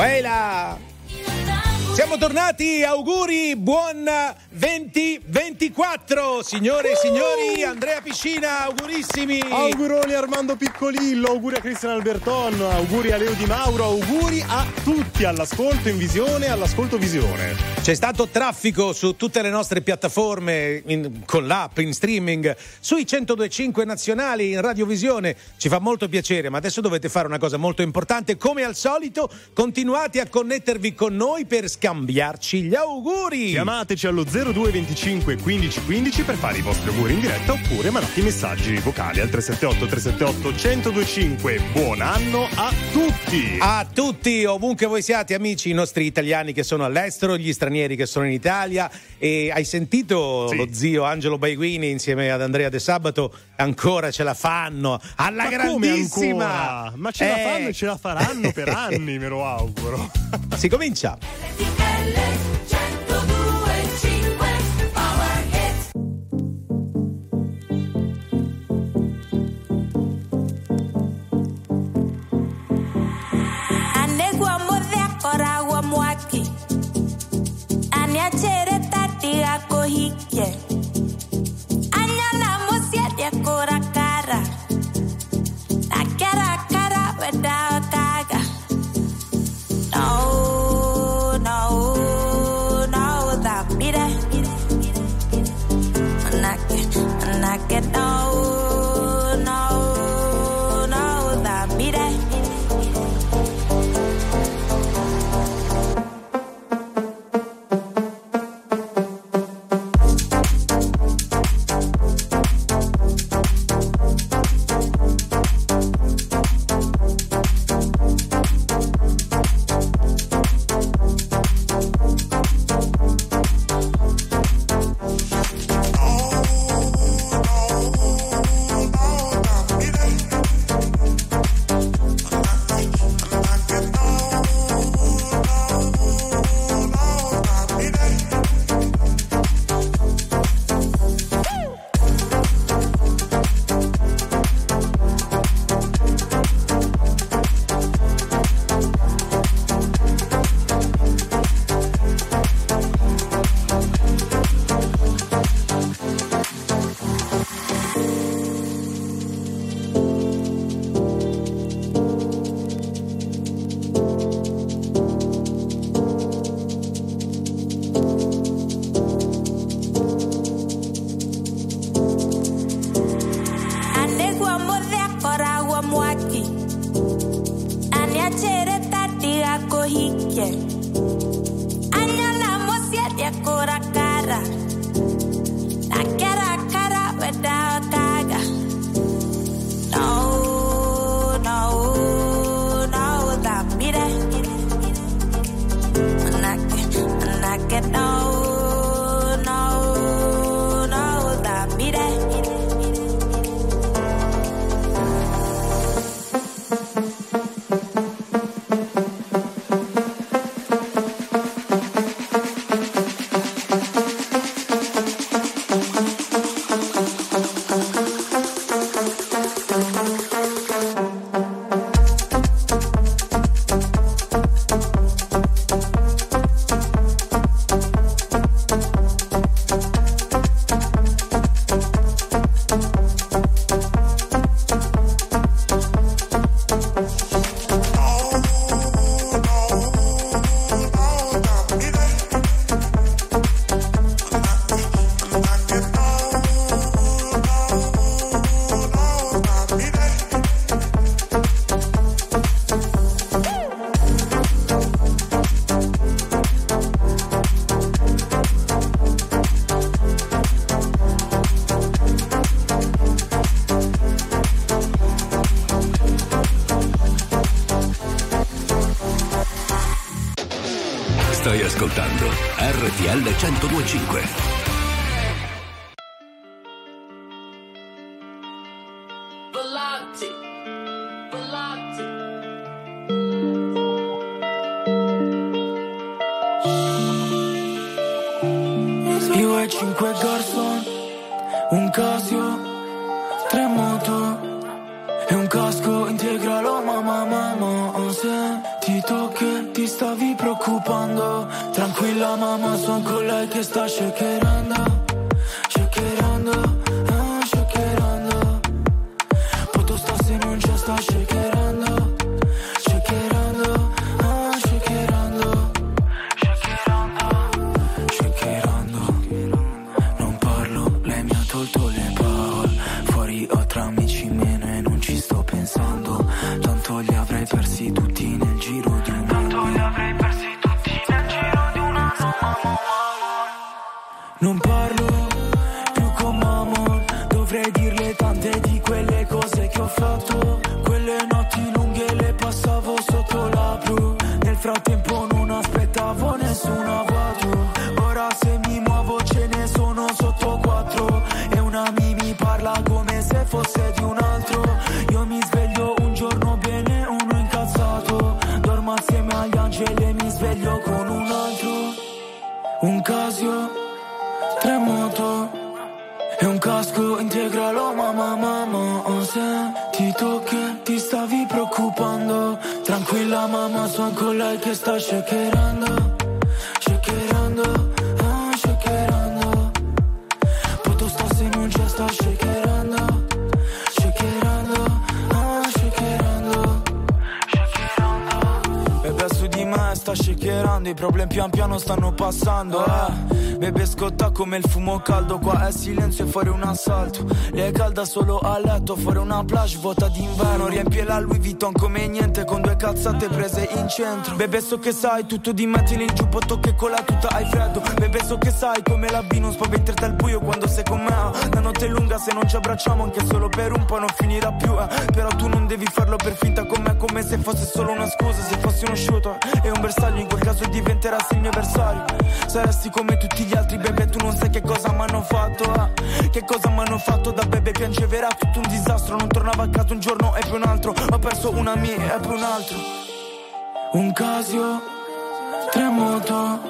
Quella! Siamo tornati, auguri, buon 2024, signore e signori. Andrea Piscina, augurissimi. Auguroni Armando Piccolillo, auguri a Cristian Alberton, auguri a Leo Di Mauro, auguri a tutti all'ascolto in visione, all'ascolto visione. C'è stato traffico su tutte le nostre piattaforme, con l'app, in streaming, sui 102.5 nazionali, in radiovisione. Ci fa molto piacere, ma adesso dovete fare una cosa molto importante. Come al solito, continuate a connettervi con noi per scambiarci gli auguri. Chiamateci allo 0225 15 15 per fare i vostri auguri in diretta, oppure mandate messaggi vocali al 378 378 1025. Buon anno a tutti, a tutti, ovunque voi siate, amici, i nostri italiani che sono all'estero, gli stranieri che sono in Italia. E hai sentito, sì, lo zio Angelo Baiguini insieme ad Andrea De Sabato? Ancora ce la fanno alla grandissima ancora? Ma ce la fanno e ce la faranno per anni, me lo auguro. Si comincia. Ascoltando RTL 102.5. Ti tocca, ti stavi preoccupando. Tranquilla mamma, son con lei che sta shakerando. Shakerando, ah, shakerando. Poi tu sta se non c'è, sta shakerando. Shakerando, ah, shakerando. Shakerando, shakerando. Non parlo, lei mi ha tolto le parole. Fuori ho tra amici meno e non ci sto pensando. Tanto li avrei persi tutti nel giro di un anno. Tanto li avrei persi tutti nel giro di un anno. Non parlo più con mamma, dovrei dirle tante di quelle cose che ho fatto. Quelle notti lunghe le passavo sotto la blu. Nel frattempo non aspettavo nessuna foto. Ora se mi muovo ce ne sono sotto 4. E una mi parla come se fosse di un altro. Io mi sveglio un giorno bene, uno incazzato. Dormo assieme agli angeli e mi sveglio con un altro. Un casio, tre moto e un casco integralo, mamma, mamma. Se ti tocca ti stavi preoccupando. Tranquilla mamma, son con lei che sta shakerando. Shakerando, ah, shakerando. Poi tu sta se non c'è, sta shakerando. Shakerando, ah, shakerando. Shakerando. Bebe su di me sta shakerando. I problemi pian piano stanno passando, eh. Bebe scotta come il fumo caldo, qua è silenzio e fuori un assalto. Lei è calda solo a letto, fuori una plage vuota d'inverno. Riempie la Louis Vuitton come niente, con due cazzate prese in centro. Bebe so che sai tutto di me, tieni il giubbotto che con la tuta hai freddo. Bebe so che sai come la B, non spaventerti al buio quando sei con me. La notte è lunga, se non ci abbracciamo anche solo per un po' non finirà più, eh. Però tu non devi farlo per finta con me, come se fosse solo una scusa. Se fossi uno shooter e un bersaglio, in quel caso diventerassi il mio avversario. Saresti come tutti gli altri, bebè, tu non sai che cosa m'hanno fatto, eh? Che cosa m'hanno fatto da bebè, piangeva tutto un disastro. Non tornava a casa un giorno e poi un altro. Ho perso una mia e poi un altro. Un casio, tre moto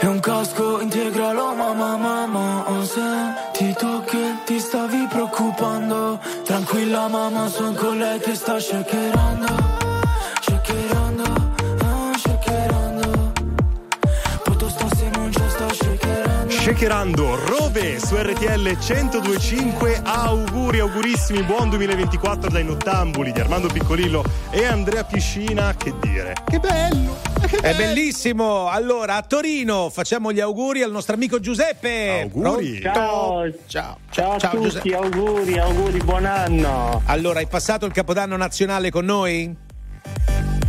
e un casco integralo, mamma, mamma. Se ti tocca ti stavi preoccupando. Tranquilla mamma, son con lei che sta shakerando. Shakerando, ah, shakerando. Poi tu sta se non c'è, sta shakerando. Shakerando, Rove su RTL 102.5. Auguri, augurissimi, buon 2024 dai nottambuli di Armando Piccolillo e Andrea Piscina. Che dire, che bello, che bello. È bellissimo. Allora a Torino facciamo gli auguri al nostro amico Giuseppe. Auguri. Ciao, ciao, ciao, ciao a tutti, Giuseppe. Auguri, auguri, buon anno. Allora, hai passato il Capodanno nazionale con noi?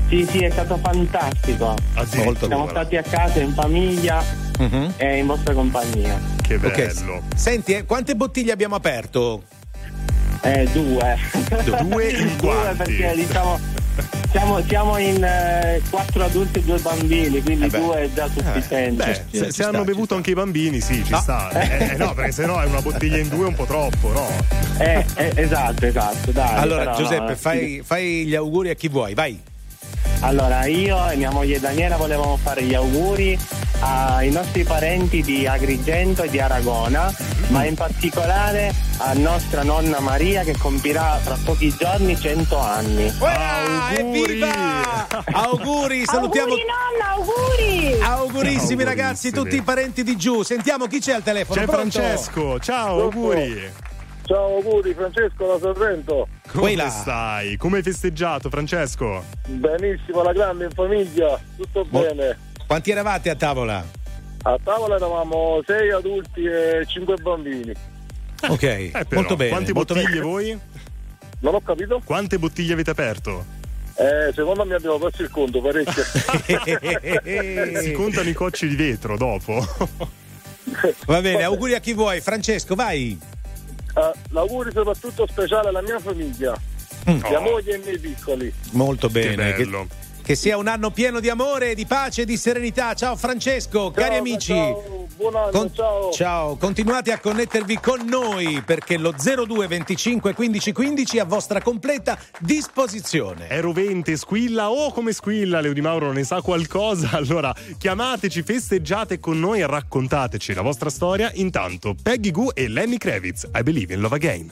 Sì, sì, è stato fantastico. Siamo stati a casa in famiglia, uh-huh, e in vostra compagnia. Che bello. Okay. Senti, quante bottiglie abbiamo aperto? Due. Due in quanti? Due, perché diciamo siamo in 4 adulti e 2 bambini, quindi 2 è già sufficiente. Se hanno bevuto anche i bambini, sì, ci sta. No, perché sennò è una bottiglia in 2 un po' troppo, no? Esatto, dai. Allora, però, Giuseppe, no, fai gli auguri a chi vuoi, vai. Allora, io e mia moglie Daniela volevamo fare gli auguri ai nostri parenti di Agrigento e di Aragona, ma in particolare a nostra nonna Maria che compirà tra pochi giorni 100 anni. Uè, auguri! Evviva! Auguri, salutiamo. Auguri nonna, auguri! Augurissimi ragazzi, tutti i parenti di giù. Sentiamo chi c'è al telefono. C'è pronto? Francesco, ciao, pronto. Auguri! Ciao, auguri, Francesco da Sorrento. Come stai? Come hai festeggiato, Francesco? Benissimo, alla grande, in famiglia, tutto bene. Quanti eravate a tavola? A tavola eravamo 6 adulti e 5 bambini. Ok, molto bene. Quante bottiglie voi? Non ho capito. Quante bottiglie avete aperto? Secondo me abbiamo perso il conto, parecchio. Si contano i cocci di vetro dopo. Va bene, auguri a chi vuoi. Francesco, vai. L'augurio soprattutto speciale alla mia famiglia, mia moglie e i miei piccoli. Molto bene, che sia un anno pieno di amore, di pace e di serenità. Ciao Francesco, ciao, cari amici, ciao, buon anno, ciao. Ciao, continuate a connettervi con noi perché lo 02 25 15 15 a vostra completa disposizione. È rovente, squilla come squilla, Leo Di Mauro ne sa qualcosa. Allora chiamateci, festeggiate con noi e raccontateci la vostra storia. Intanto Peggy Gu e Lenny Kravitz, I Believe in Love Again.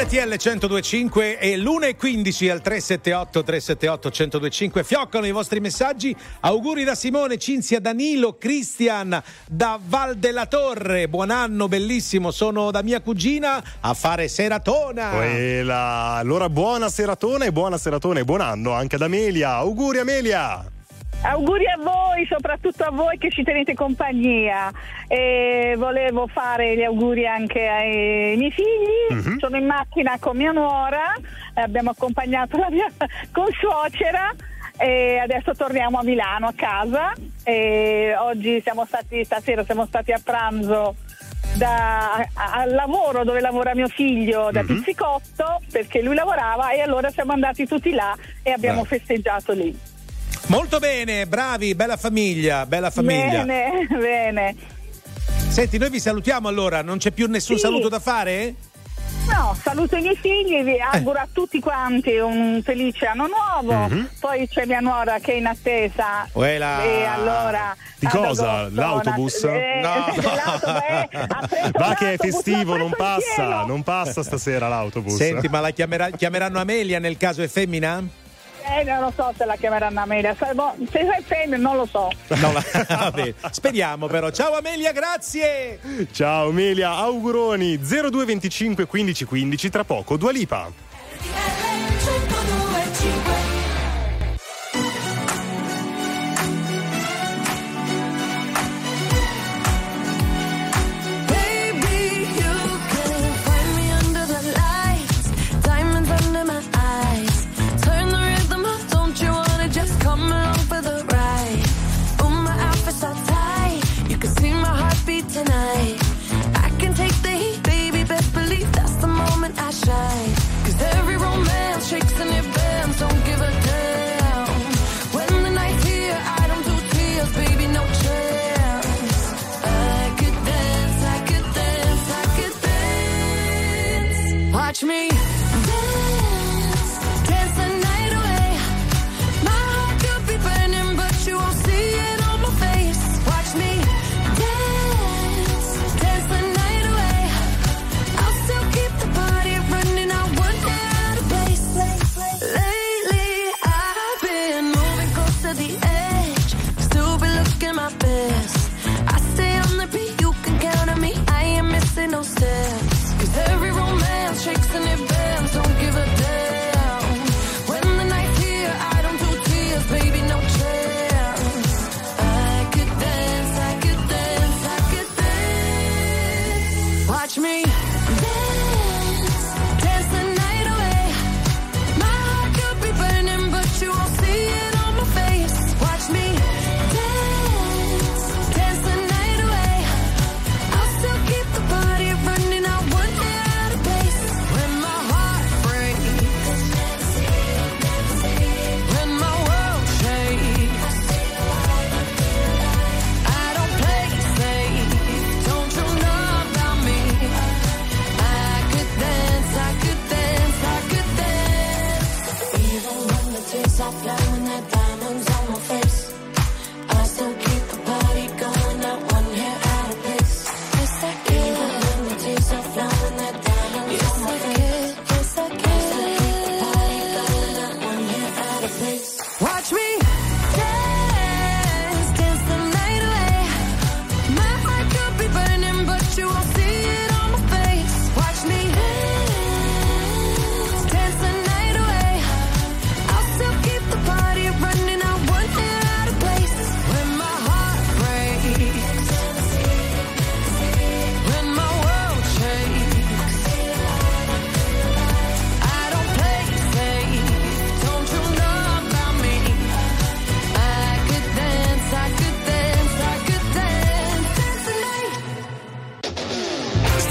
RTL 102.5 e l'1:15 al 378 378 102.5. Fioccano i vostri messaggi. Auguri da Simone, Cinzia, Danilo, Cristian da Val della Torre. Buon anno, bellissimo, sono da mia cugina a fare seratona. Quella. Allora buona seratona e buona seratona e buon anno anche ad Amelia. Auguri Amelia. Auguri a voi, soprattutto a voi che ci tenete compagnia, e volevo fare gli auguri anche ai miei figli. Mm-hmm. Sono in macchina con mia nuora, abbiamo accompagnato la mia consuocera e adesso torniamo a Milano a casa, e oggi stasera siamo stati a pranzo al lavoro dove lavora mio figlio da pizzicotto, perché lui lavorava, e allora siamo andati tutti là e abbiamo festeggiato lì. Molto bene, bravi, bella famiglia. Bene. Senti, noi vi salutiamo allora, non c'è più nessun saluto da fare? No, saluto i miei figli e vi auguro a tutti quanti un felice anno nuovo. Mm-hmm. Poi c'è mia nuora che è in attesa. Uela. E allora di cosa? Agosto, l'autobus? Va che è festivo, non passa stasera l'autobus. Senti, ma la chiameranno Amelia nel caso è femmina? Non lo so se la chiameranno Amelia, se sei femmina non lo so. No, vabbè, speriamo però. Ciao Amelia, grazie. Ciao Amelia, auguroni. 0225 15 15, tra poco Dua Lipa. Watch me.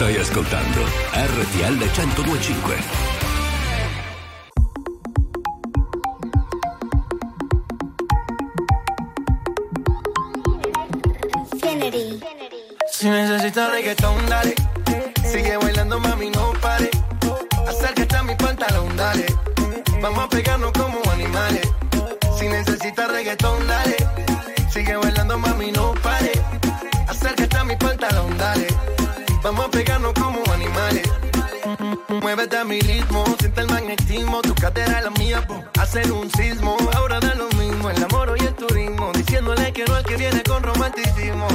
Stai ascoltando RTL 102.5. Si necesitas reggaetón, dale. Sigue bailando, mami, no pare. Acércate a mi pantalón, dale. Vamos a pegarnos como animales. Si necesitas reggaetón, dale. Sigue bailando, mami, no pare. Acércate a mi pantalón, dale. Vamos a pegarnos como animales. Muévete a mi ritmo, siente el magnetismo. Tu cadera es la mía, hacer un sismo. Ahora da lo mismo, el amor y el turismo. Diciéndole que no al que viene con romanticismo.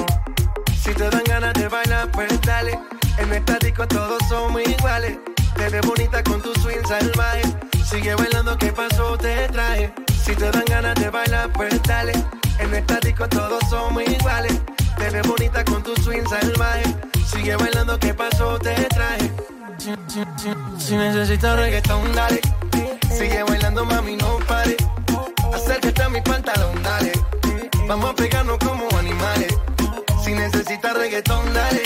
Si te dan ganas de bailar, pues dale. En esta disco todos somos iguales. Te ves bonita con tu swing salvaje. Sigue bailando, ¿qué pasó? Te traje. Si te dan ganas de bailar, pues dale. En esta disco todos somos iguales. Te ves bonita con tu swing salvaje. Sigue bailando, ¿qué pasó? Te traje. Si necesitas reggaetón, dale. Sigue bailando, mami, no pare. Acércate a mi pantalón, dale. Vamos a pegarnos como animales. Si necesitas reggaetón, dale.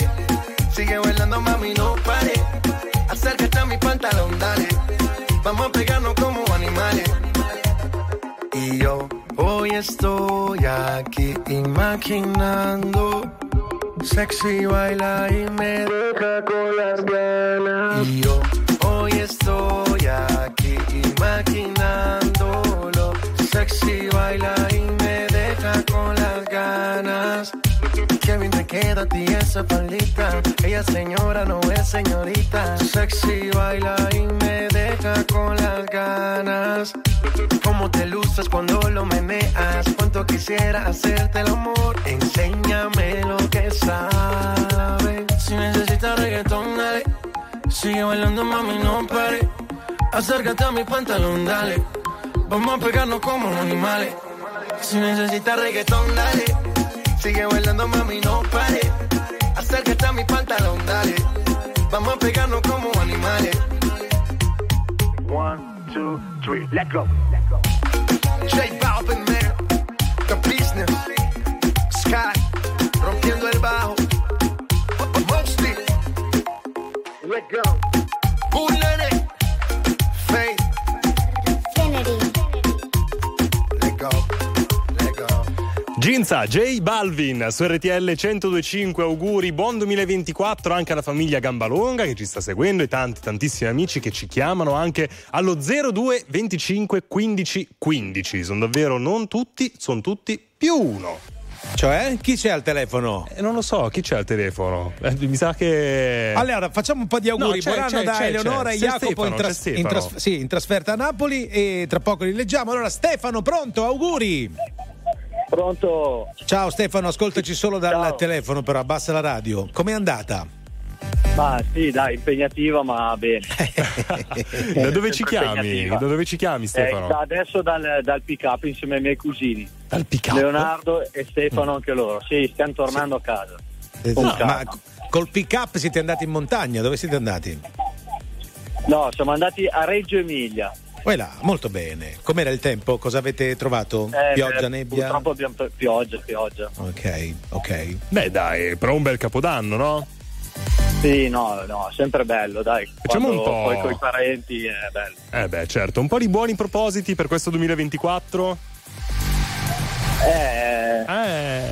Sigue bailando, mami, no pare. Acércate a mi pantalón, dale. Vamos a pegarnos como animales. Y yo hoy estoy aquí imaginando. Sexy baila y me deja con las ganas. Y yo hoy estoy aquí imaginándolo. Sexy baila y me deja con las ganas. Qué bien te queda a ti esa faldita. Ella señora, no es señorita. Sexy baila y me deja con las ganas. Cómo te luces cuando lo meneas. Cuánto quisiera hacerte el amor. Enséñame lo que sabes. Si necesitas reggaetón, dale. Sigue bailando, mami, no pare. Acércate a mi pantalón, dale. Vamos a pegarnos como animales. Si necesitas reggaetón, dale. Sigue bailando, mami, no pare. Acércate a mi pantalón, dale. Vamos a pegarnos como animales. 1, 2, 3, let's go. J Balvin, man, the business. Sky, rompiendo el bajo. Mostly, let's go. Bullet, Faith, Kennedy. Let's go. Ginza, J Balvin su RTL 102.5, auguri, buon 2024 anche alla famiglia Gambalonga che ci sta seguendo e tanti, tantissimi amici che ci chiamano anche allo 02 25 15 15. Sono davvero non tutti, sono tutti più uno. Cioè? Chi c'è al telefono? Non lo so, chi c'è al telefono? Mi sa che... Allora, facciamo un po' di auguri. Buon anno da Eleonora e Jacopo in trasferta a Napoli e tra poco li leggiamo. Allora, Stefano, pronto, auguri! Pronto. Ciao Stefano, ascoltaci solo dal telefono però, abbassa la radio. Com'è andata? Ma sì, dai, impegnativa ma bene. Da dove ci chiami? Da dove ci chiami Stefano? Adesso dal pick up insieme ai miei cugini. Dal pick up? Leonardo e Stefano anche loro. Sì, stiamo tornando a casa. Ma col pick up siete andati in montagna? Dove siete andati? No, siamo andati a Reggio Emilia. Là, molto bene. Com'era il tempo? Cosa avete trovato? Pioggia, nebbia? Purtroppo abbiamo pioggia. Ok. Beh dai, però un bel capodanno, no? Sì, no, sempre bello, dai. Facciamo un po'. Poi coi parenti è bello. Beh, certo. Un po' di buoni propositi per questo 2024?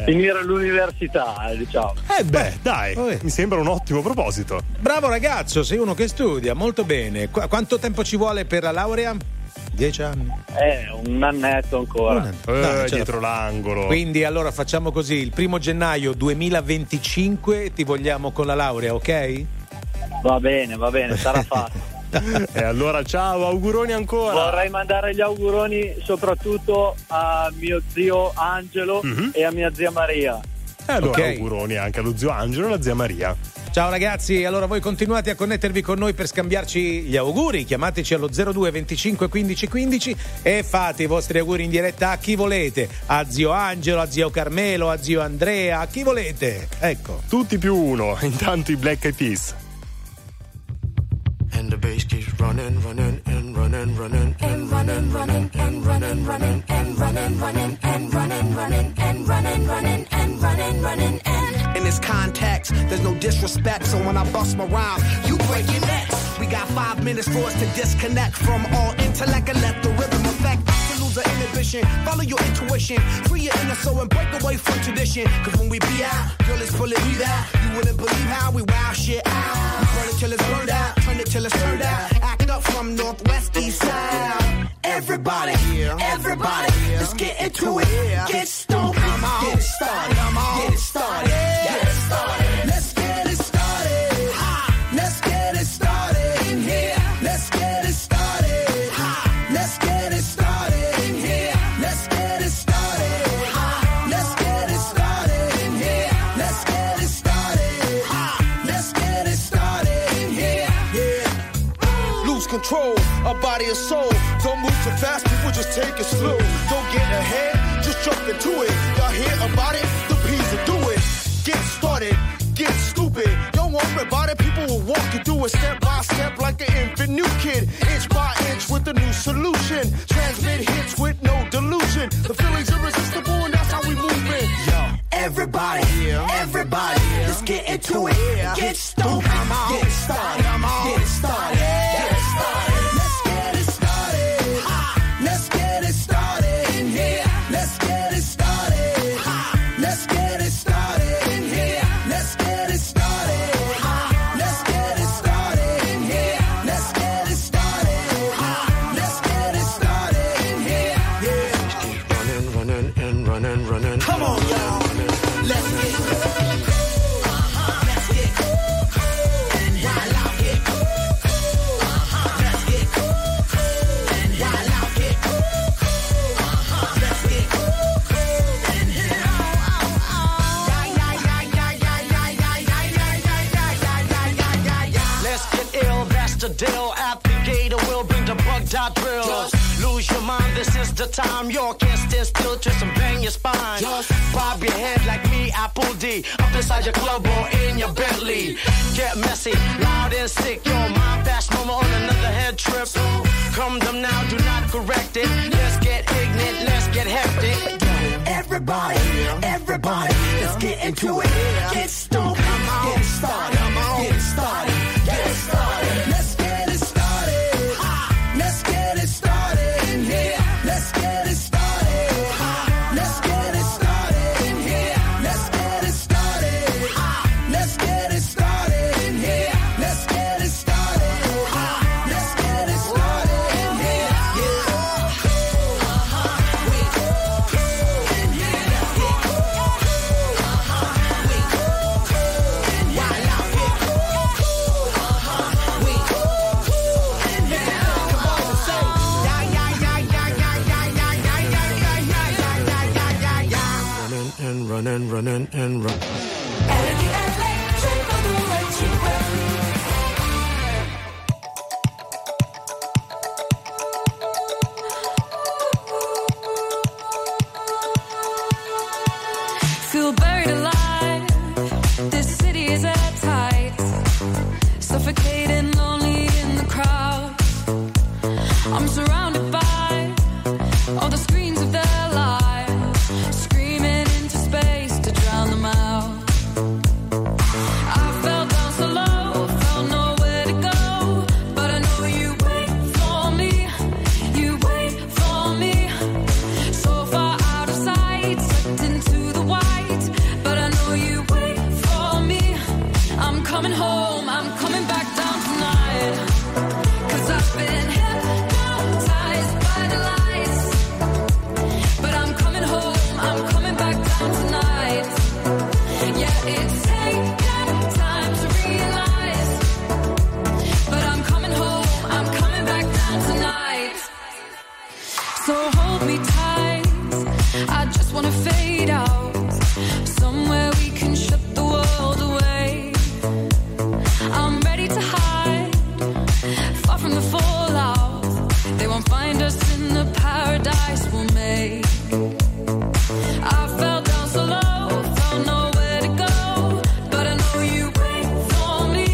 Finire l'università, diciamo. Beh, dai, mi sembra un ottimo proposito. Bravo ragazzo, sei uno che studia, molto bene. Quanto tempo ci vuole per la laurea? 10 anni? Un annetto ancora. Dietro l'angolo. Quindi allora facciamo così, il 1° gennaio 2025 ti vogliamo con la laurea, ok? Va bene, sarà fatto. E allora ciao, auguroni ancora. Vorrei mandare gli auguroni soprattutto a mio zio Angelo e a mia zia Maria. Allora auguroni anche allo zio Angelo e alla zia Maria. Ciao ragazzi, allora voi continuate a connettervi con noi per scambiarci gli auguri. Chiamateci allo 02 25 15 15 e fate i vostri auguri in diretta a chi volete. A zio Angelo, a zio Carmelo, a zio Andrea, a chi volete. Ecco, tutti più uno, intanto i Black Eyed Peas. bass keeps running, running, and running, running, and running, running, and running, running, and running, running, and running, running, and running, running, and running, running, and in this context, there's no disrespect. So when I bust my rhymes, you break your necks. We got 5 minutes for us to disconnect from all intellect and let the rhythm affect. The inhibition, follow your intuition, free your inner soul and break away from tradition. Cause when we be out, girl, it's pulling me out. You wouldn't believe how we wild shit out. We burn it till it's burned out, turn it till it's turned out. Act up from northwest, east side. Everybody, everybody, let's get into it. Get stoned, get it started, get it started, get it started. Let's get it started. Let's get it started in here. Let's get it started. Let's get it started. Control our body and soul. Don't move too fast, people just take it slow. Don't get ahead, just jump into it. Y'all hear about it? The P's will do it. Get started, get stupid. Don't worry about it, people will walk you through it step by step like an infant new kid. Inch by inch with a new solution. Transmit hits with no delusion. The feeling's irresistible and that's how we move it. Yo, everybody, everybody, let's get into it. Get stupid, get started, get it started. Let's get it started. Let's get it started in here. Let's get it started. Let's get it started in here. Let's get it started. Let's get it started in here. Let's get it started. Let's get it started in here. Yeah. Keep running, running, and running, running. Come on, y'all. Let's get it. Let's get it. And while out here. The deal at the gate will bring the bug dot drill. Just lose your mind, this is the time. You can't stand still, twist and bang your spine. Just bob your head like me, Apple D. Up inside your club or in your Bentley. Get messy, loud and sick. Your mind fast, mama on another head trip. So come them now, do not correct it. Let's get ignorant, let's get hectic. Everybody, everybody, let's get into it. Get stoked, get it started, get it started, get it started. Runnin', runnin', and run. Feel buried alive. This city is at its heights. Suffocating, lonely in the crowd. I'm surrounded by all the screens of their lives. Screaming into space to drown them out. I fell down so low, felt nowhere to go, but I know you wait for me, so far out of sight, sucked into the white, but I know you wait for me, I'm coming home, I'm coming back down tonight, 'cause I've been hypnotized by the lights, but I'm coming home, I'm coming back down tonight. Yeah, it's taken time to realize, but I'm coming home, I'm coming back down tonight. So hold me tight, I just wanna fade out, somewhere we can shut the world away. I'm ready to hide, far from the fallout. They won't find us in the paradise we'll make. I fell down so low, found nowhere to go, but I know you wait for me,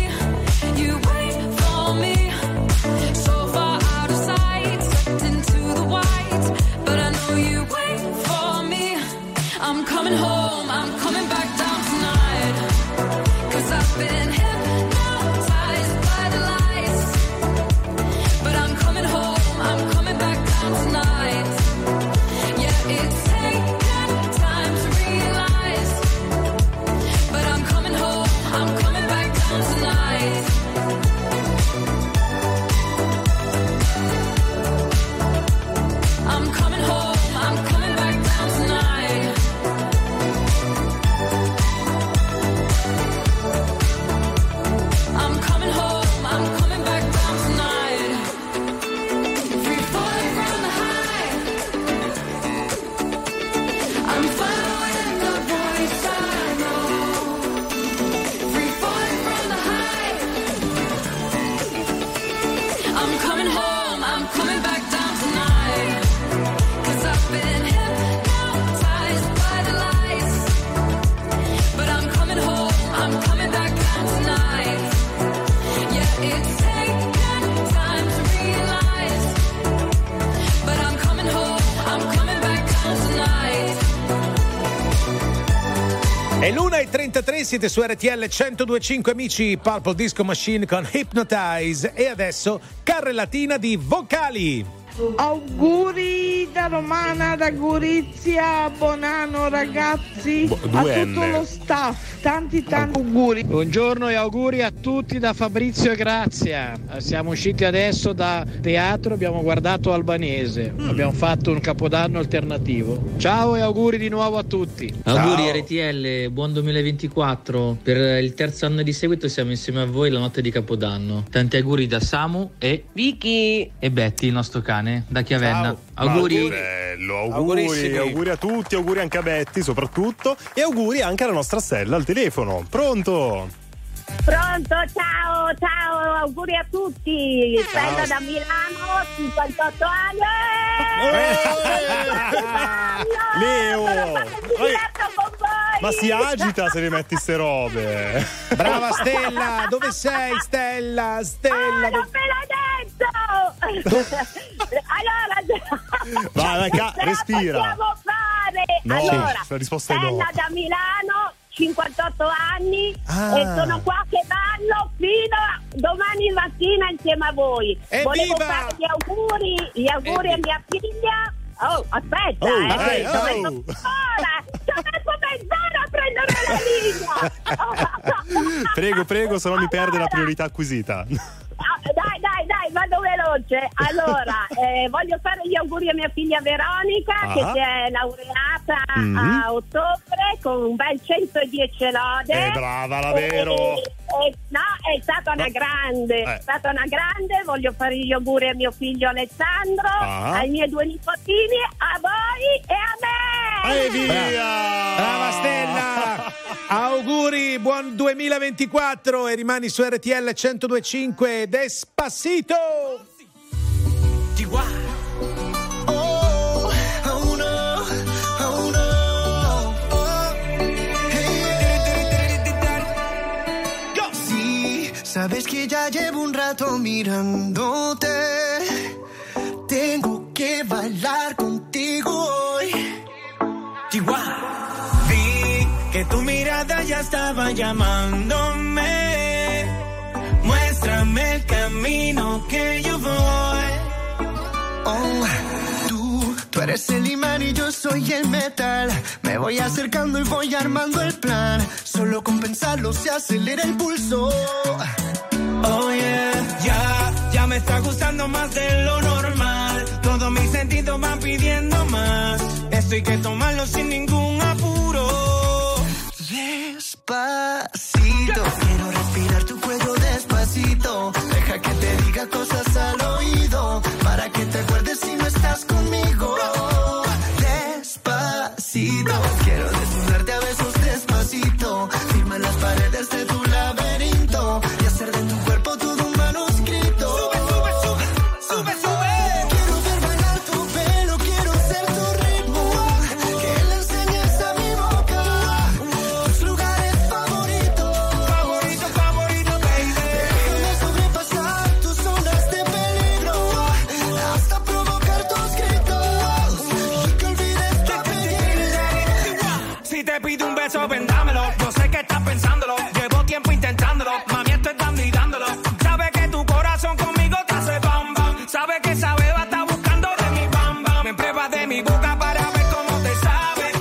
È l'1:33, siete su RTL 102.5, amici. Purple Disco Machine con Hypnotize. E adesso carrellatina di vocali. Auguri da Romana, da Gorizia, Bonano ragazzi, a tutto lo staff, tanti auguri. Buongiorno e auguri a tutti da Fabrizio e Grazia. Siamo usciti adesso da teatro, abbiamo guardato Albanese, abbiamo fatto un capodanno alternativo. Ciao e auguri di nuovo a tutti. Ciao. Auguri RTL, buon 2024, per il terzo anno di seguito siamo insieme a voi la notte di Capodanno. Tanti auguri da Samu e Vicky e Betty, il nostro cane da Chiavenna. Ciao. Auguri. Bello, auguri a tutti, auguri anche a Betty soprattutto, e auguri anche alla nostra Stella al telefono. Pronto, ciao, auguri a tutti. Stella da Milano, 58 anni. Leo, ma si agita se rimetti ste robe. Brava Stella, dove sei Stella? Non me l'hai detto. Allora vai, respira. Possiamo fare. No, allora, la risposta è no. Stella da Milano, 58 anni e sono qua che vanno fino a domani mattina insieme a voi. Evviva! Volevo fare gli auguri a mia figlia. Oh, aspetta, Ci ho messo mezz'ora a prendere la linea. Prego, se no mi perde la priorità acquisita. Dai, vado veloce. Allora, voglio fare gli auguri a mia figlia Veronica che si è laureata a ottobre con un bel 110 lode. Brava, la Vero. No, è stata una grande. Voglio fare gli auguri a mio figlio Alessandro, ai miei due nipotini, a voi e a me. E via! Brava Stella! Auguri, buon 2024 e rimani su RTL 102.5 Despacito. Sí, sabes que ya llevo un rato mirándote. Tengo que bailar contigo hoy. Vi que tu mirada ya estaba llamándome. Muéstrame el camino que yo voy. Oh, tú eres el imán y yo soy el metal. Me voy acercando y voy armando el plan. Solo con pensarlo se acelera el pulso. Oh yeah, ya me está gustando más de lo normal. Todos mis sentidos van pidiendo más. Esto hay que tomarlo sin ningún apuro. Despacito, quiero respirar tu cuello despacito. Deja que te diga cosas al oído para que te acuerdes si no estás conmigo. Despacito, quiero desnudarte a besos despacito. Firma las paredes de tu laberinto y hacer de tu cuerpo todo un manuscrito. Sube. Quiero ver bailar tu pelo, quiero ser tu ritmo. Que le enseñes a mi boca tus lugares favoritos, baby. Déjame sobrepasar tus zonas de peligro hasta provocar tus gritos y que olvides tu apellido. Si te pido un beso, vendámelo. Yo sé que estás pensándolo. Llevo tiempo intentándolo. Mami, estoy dando y dándolo. Sabe que tu corazón conmigo te hace bam bam. Sabe que esa beba está buscando de mi bam bam. Me pruebas de mi boca para ver cómo te sabe.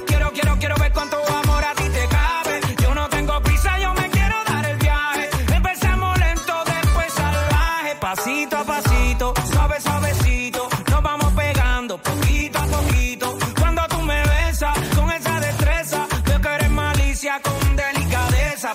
Quiero ver cuánto amor a ti te cabe. Yo no tengo prisa, yo me quiero dar el viaje. Empecemos lento, después salvaje. Pasito a pasito, suavecito. Nos vamos pegando poquito a poquito. Cuando tú me besas con esa destreza, veo que eres malicia con delicadeza.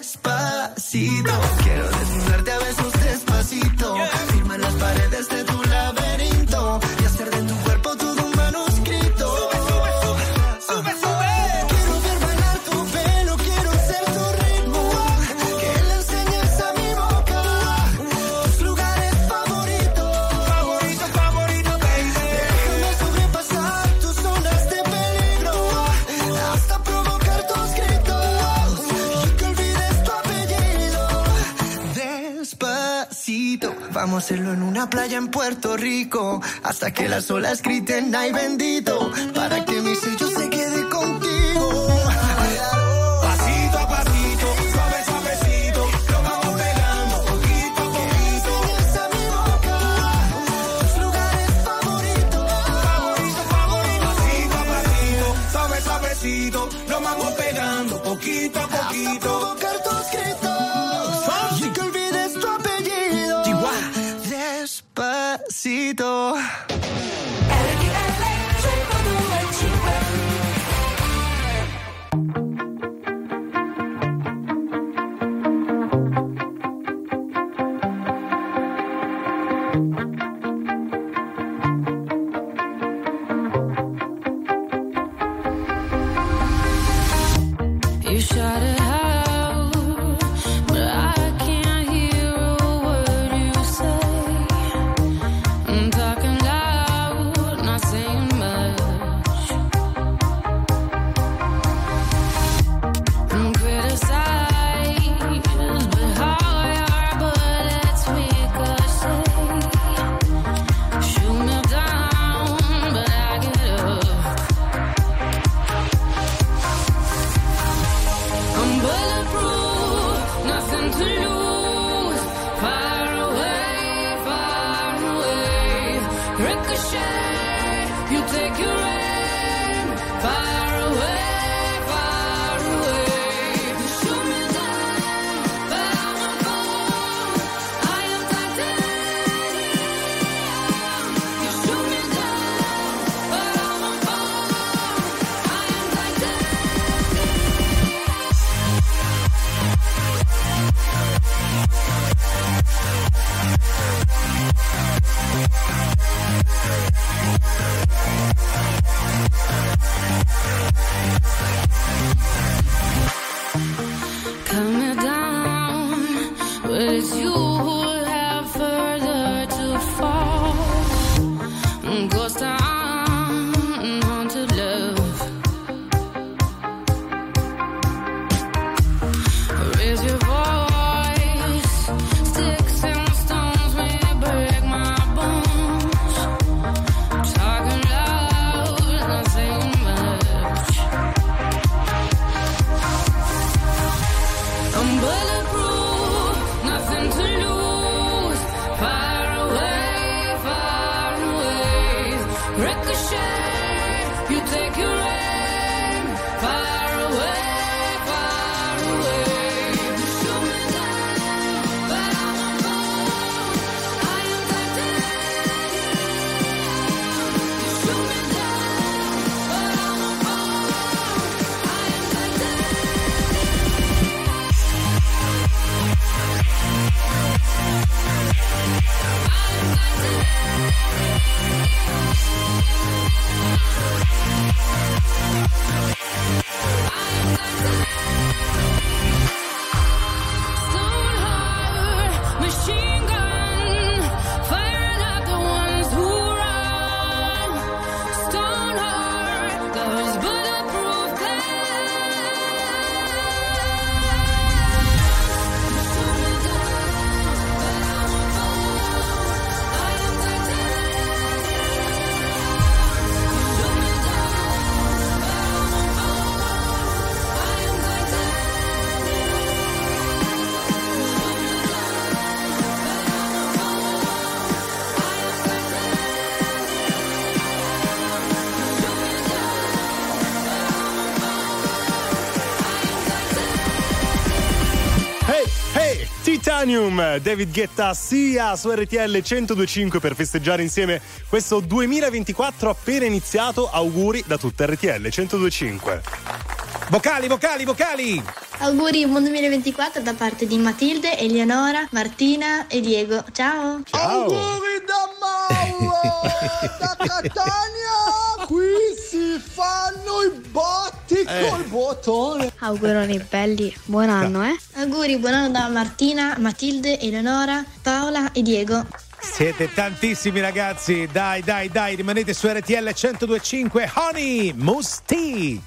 Despacito, quiero desnudarte a besos despacito. Firma las paredes de tu laberinto y hacer de tu cuerpo todo un manuscrito. Sube. Quiero ver bailar tu pelo, quiero ser tu ritmo. Que le enseñes a mi boca tus lugares favoritos. gratuito. Vamos a hacerlo en una playa en Puerto Rico, hasta que las olas griten ay bendito, para que mi sello se quede contigo. Pasito a pasito, suave suavecito, lo vamos pegando poquito a poquito. Tienes a mi boca tus lugares favoritos, favorito, favorito. Pasito a pasito, suave suavecito, lo vamos pegando poquito a poquito. David Guetta, sia su RTL 102.5 per festeggiare insieme questo 2024 appena iniziato. Auguri da tutta RTL 102.5. Vocali, vocali, vocali! Auguri buon 2024 da parte di Matilde, Eleonora, Martina e Diego. Ciao! Ciao. Auguri da Mauro! Da Catania! Qui si fanno i botti col bottone! Auguroni belli, buon anno, eh! Auguri, buon anno da Martina, Matilde, Eleonora, Paola e Diego. Siete tantissimi ragazzi, dai dai dai, rimanete su RTL 102.5, Honey, Moose Tea.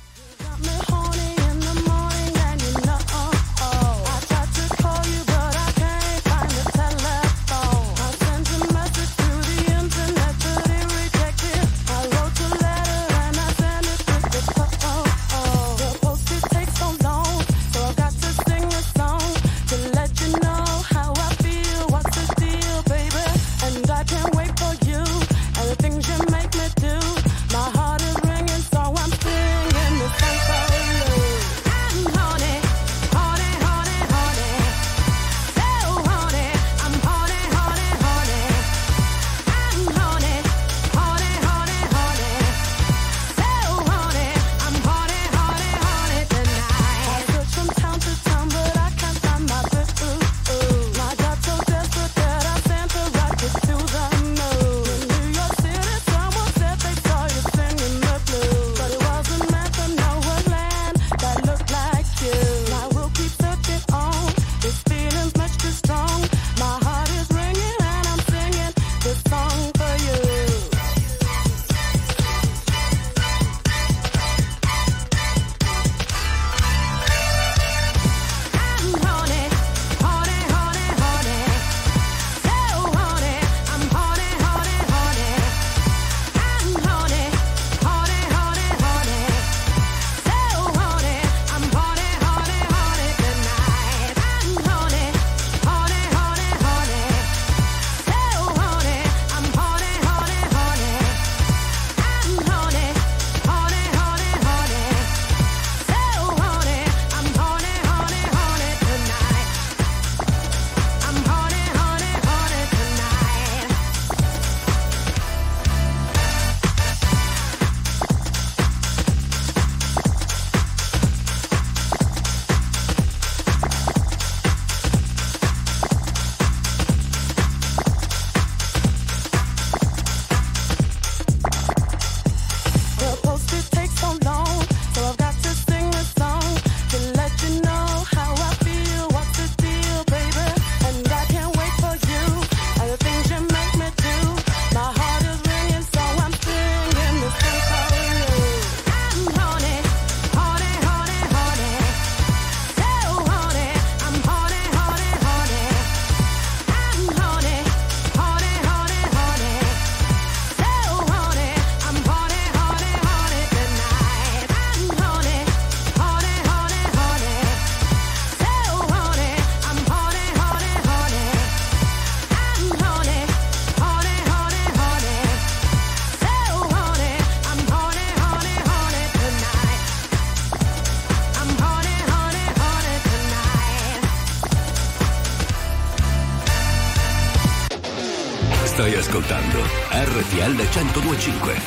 Stai ascoltando RTL 102.5.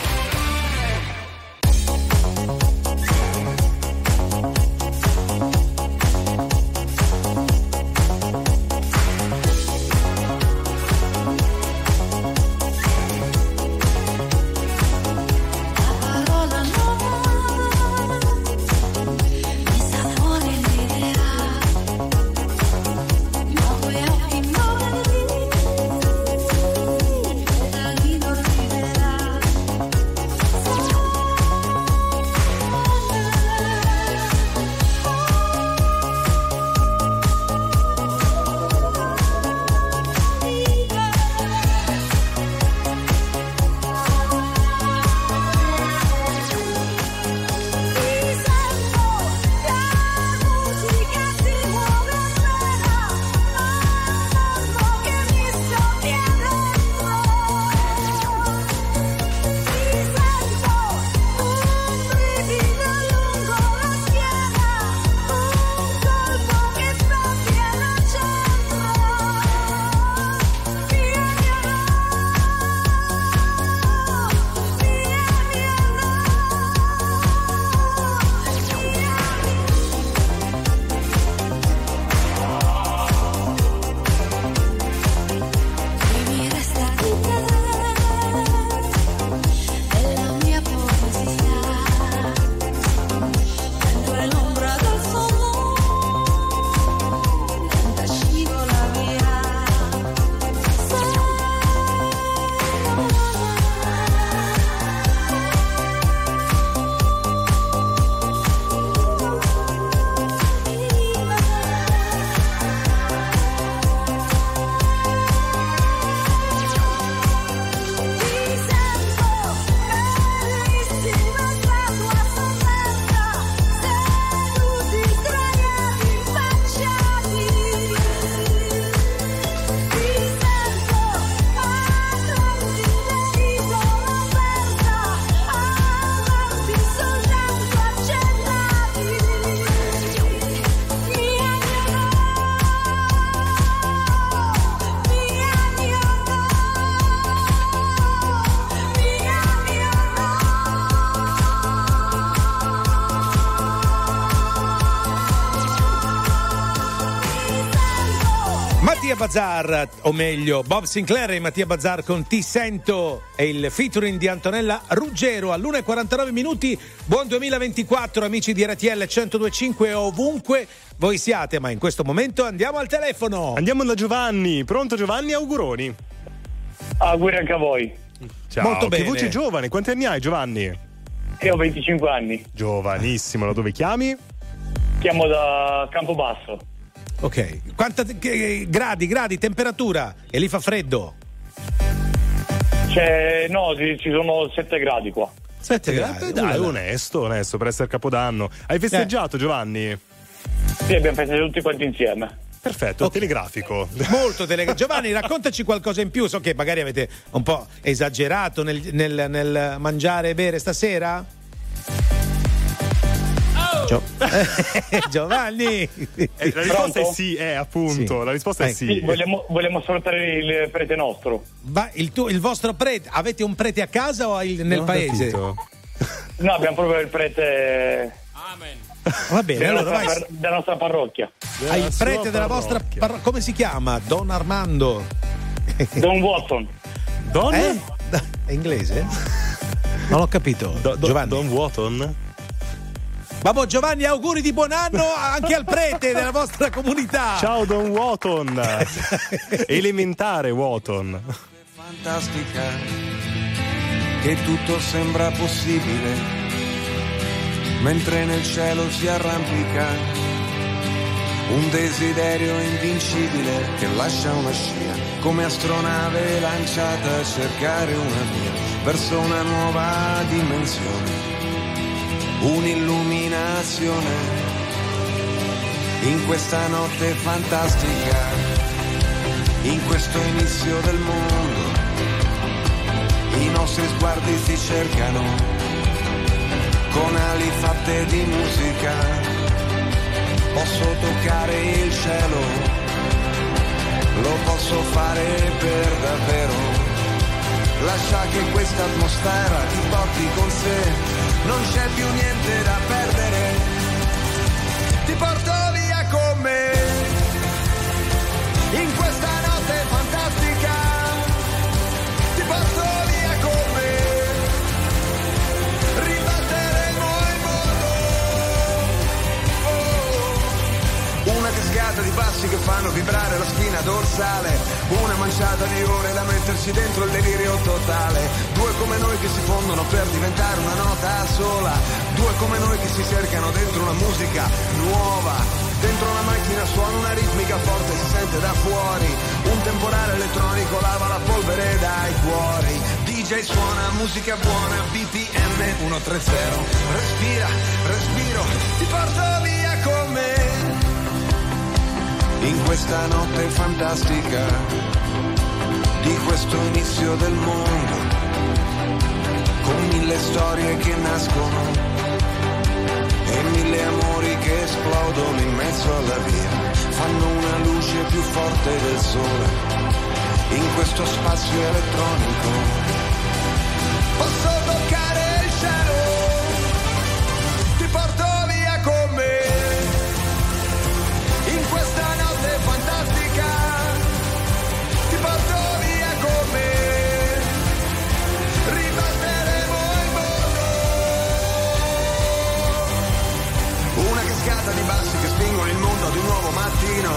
Bazzar, o meglio Bob Sinclair e Mattia Bazzar con Ti sento e il featuring di Antonella Ruggero. All'1:49 minuti, buon 2024 amici di RTL 102.5 ovunque voi siate, ma in questo momento andiamo al telefono. Andiamo da Giovanni. Pronto Giovanni, auguroni. Auguri anche a voi. Ciao, molto bene. Che voce giovane, quanti anni hai Giovanni? Io ho 25 anni. Giovanissimo, da dove chiami? Chiamo da Campobasso. Ok, gradi, temperatura? E lì fa freddo? No, ci sono 7 gradi qua. 7 gradi? Dai, onesto per essere Capodanno. Hai festeggiato Giovanni? Sì, abbiamo festeggiato tutti quanti insieme. Perfetto, okay. Telegrafico. Molto telegrafico. Giovanni, raccontaci qualcosa in più, so che magari avete un po' esagerato nel mangiare e bere stasera? Giovanni, la risposta è sì, appunto. Sì. La risposta è sì. Vogliamo salutare il prete nostro. Ma il vostro prete, avete un prete a casa o nel paese? No, abbiamo proprio il prete. Amen. Va bene, allora vai. Della nostra parrocchia. Della il prete della vostra parrocchia. Come si chiama? Don Armando. Don Watson. Don? È inglese? Non ho capito. Giovanni. Don Watson? Babbo Giovanni, auguri di buon anno anche al prete della vostra comunità. Ciao Don Watton. Elementare Watton. Fantastica, che tutto sembra possibile, mentre nel cielo si arrampica un desiderio invincibile che lascia una scia, come astronave lanciata a cercare una via verso una nuova dimensione. Un'illuminazione in questa notte fantastica, in questo inizio del mondo, i nostri sguardi si cercano con ali fatte di musica. Posso toccare il cielo, lo posso fare per davvero. Lascia che questa atmosfera ti porti con sé, non c'è più niente da perdere, ti porto via con me, in questa notte fantastica, ti porto via con me, ribatteremo il mondo. Una cascata di passi che fanno vibrare la spina dorsale, una manciata di ore da metterci dentro il delirio totale, due come noi che si fondono per diventare una nota sola, due come noi che si cercano dentro una musica nuova, dentro una macchina suona una ritmica forte, si sente da fuori, un temporale elettronico lava la polvere dai cuori, DJ suona musica buona, BPM 130, respira, respiro, ti porto via con me, in questa notte fantastica di questo inizio del mondo, con mille storie che nascono e mille amori che esplodono in mezzo alla via, fanno una luce più forte del sole in questo spazio elettronico, posso toccare il cielo, ti porto via con me, in questa notte fantastica, ti porto via con me, ribatteremo il mondo. Una cascata di bassi che spingono il mondo ad un nuovo mattino,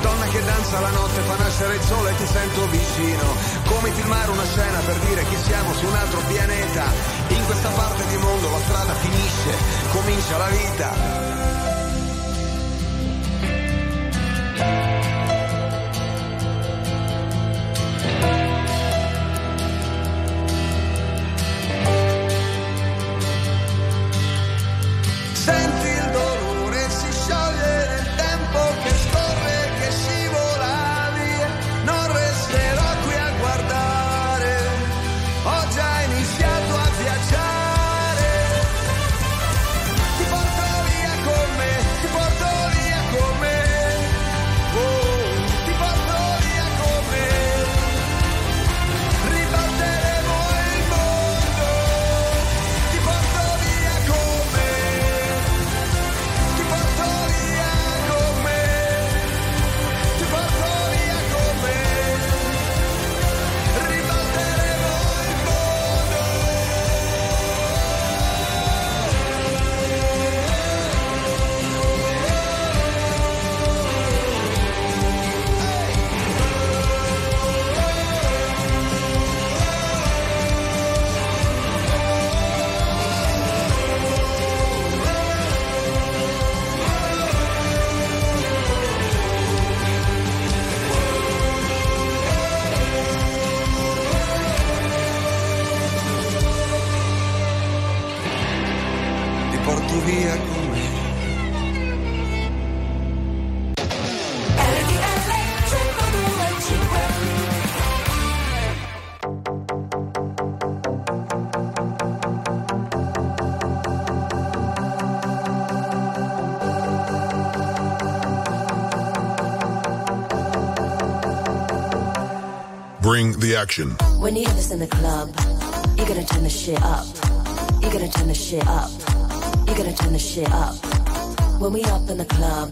donna che danza la notte, fa nascere il sole e ti sento vicino, come filmare una scena per dire che siamo su un altro pianeta, in questa parte di mondo la strada finisce, comincia la vita. Bring the action. When you have this in the club, you're gonna turn the shit up. You're gonna turn the shit up. You're gonna turn the shit up. When we up in the club,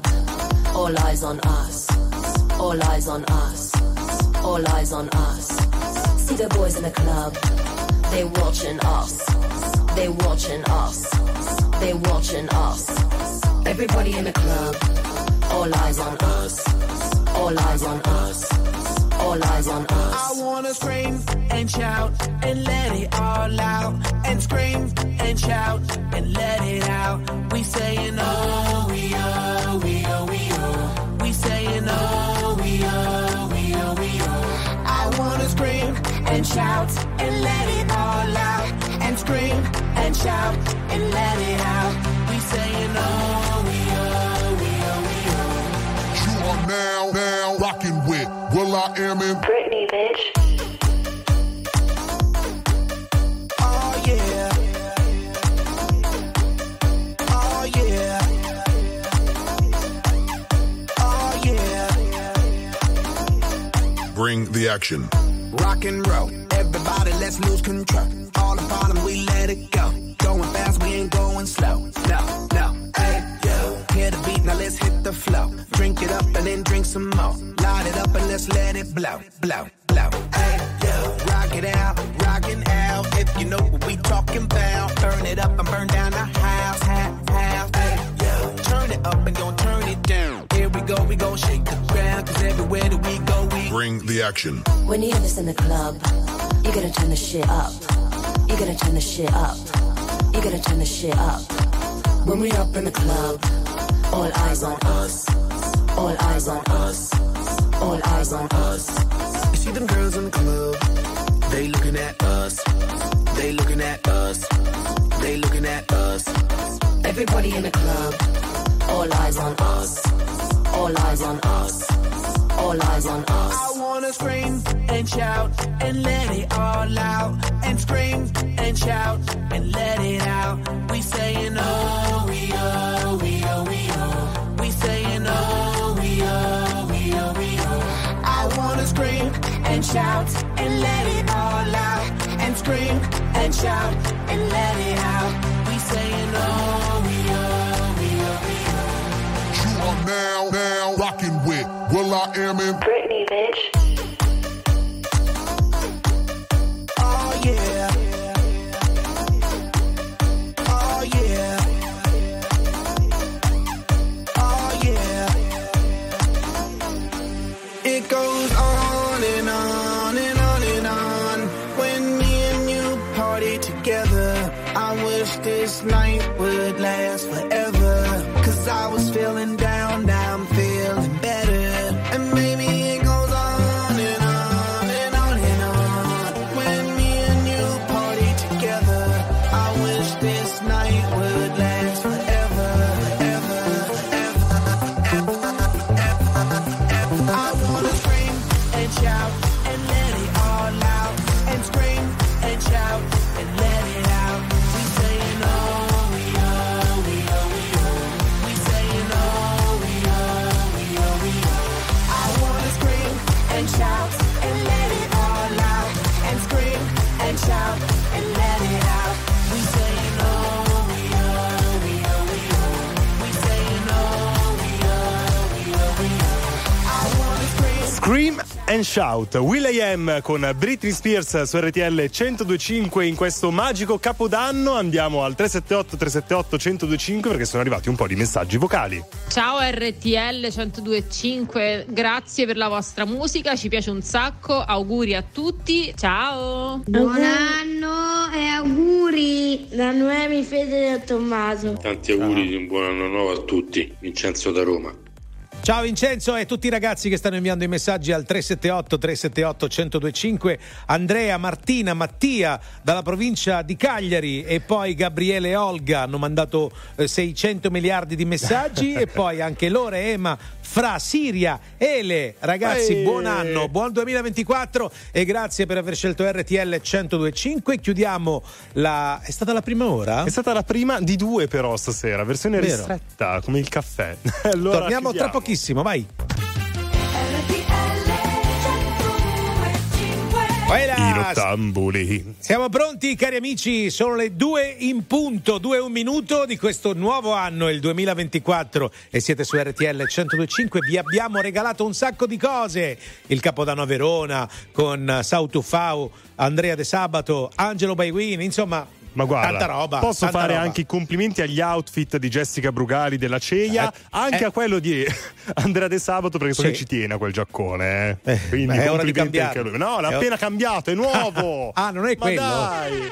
all eyes on us. All eyes on us. All eyes on us. See the boys in the club, they watching us. They watching us. They watching us. Everybody in the club, all eyes on us. All eyes on us. All eyes on us. I wanna scream and shout and let it all out, and scream and shout and let it out. We saying oh, we oh, we oh, we oh. We saying oh, we oh, we oh, we oh. I wanna scream and shout and let it all out, and scream and shout and let it out. We saying oh, we oh, we oh, we oh. You are now rocking with. Well, I am in Britney, bitch. Oh, yeah. Oh, yeah. Oh, yeah. Bring the action. Rock and roll. Everybody. about it, let's lose control. All the bottom, we let it go. Going fast, we ain't going slow. No, no, hey, yo. Hear the beat, now let's hit the flow. Drink it up and then drink some more. Light it up and let's let it blow, blow, blow. Hey, yo. Rock it out, rockin' out. If you know what we talking about, burn it up and burn down the house, house. Hey, yo. Turn it up and don't turn it down. Here we go, we gon' shake the ground, cause everywhere that we go, we bring the action. When you hear this in the club, you gotta turn the shit up. You gotta turn the shit up. You gotta turn the shit up. When we up in the club, all eyes on us. All eyes on us. All eyes on us. You see them girls in the club, they looking at us. They looking at us. They looking at us. Everybody in the club, all eyes on us. All eyes on us. All eyes on us. I wanna scream and shout and let it all out. And scream and shout and let it out. We saying oh, we oh, we oh, we oh. We saying oh, we oh, we oh, we oh. I wanna scream and shout and let it all out. And scream and shout and let it out. We saying oh, we oh, we oh, we oh. You are now rocking with Will I Am in Britney, bitch. This night would last forever. Cause I was feeling down, now I'm feeling better. And maybe it goes on and on and on and on. When me and you party together, I wish this night would last forever. Ever, ever, ever, ever. I wanna scream and shout and let it all out. And scream and shout and let it out. Shout and let it out. We saying oh, we oh, we oh, we oh. We saying oh, we oh, we oh, we oh. I wanna scream and shout. Will.i.am con Britney Spears su RTL 102.5 in questo magico Capodanno. Andiamo al 378-378-102.5 perché sono arrivati un po' di messaggi vocali. Ciao RTL 102.5, grazie per la vostra musica, ci piace un sacco, auguri a tutti, ciao. Buon anno e auguri da Noemi, Fede e Tommaso. Tanti auguri di un buon anno nuovo a tutti. Vincenzo da Roma. Ciao Vincenzo e tutti i ragazzi che stanno inviando i messaggi al 378-378-1025. Andrea, Martina, Mattia dalla provincia di Cagliari e poi Gabriele e Olga hanno mandato 600 miliardi di messaggi e poi anche Lore, Ema, Fra, Siria, Ele. Ragazzi, buon anno, buon 2024 e grazie per aver scelto RTL 102.5. Chiudiamo la... È stata la prima ora? È stata la prima di due però stasera, versione ristretta come il caffè. Allora, torniamo tra pochissimo. Vai. I nottambuli. Siamo pronti, cari amici, sono le 2 in punto, 2 e 1 minuto di questo nuovo anno, il 2024, e siete su RTL 102.5. Vi abbiamo regalato un sacco di cose, il Capodanno a Verona con Sau Tu Fau, Andrea De Sabato, Angelo Baiguini, insomma. Ma guarda, tanta roba, posso tanta fare roba. Anche i complimenti agli outfit di Jessica Brugali della CEIA, anche a quello di Andrea De Sabato, perché so che ci tiene a quel giaccone, quindi è ora di cambiare. No, l'ha appena cambiato, è nuovo. Ah, non è ma quello? Dai.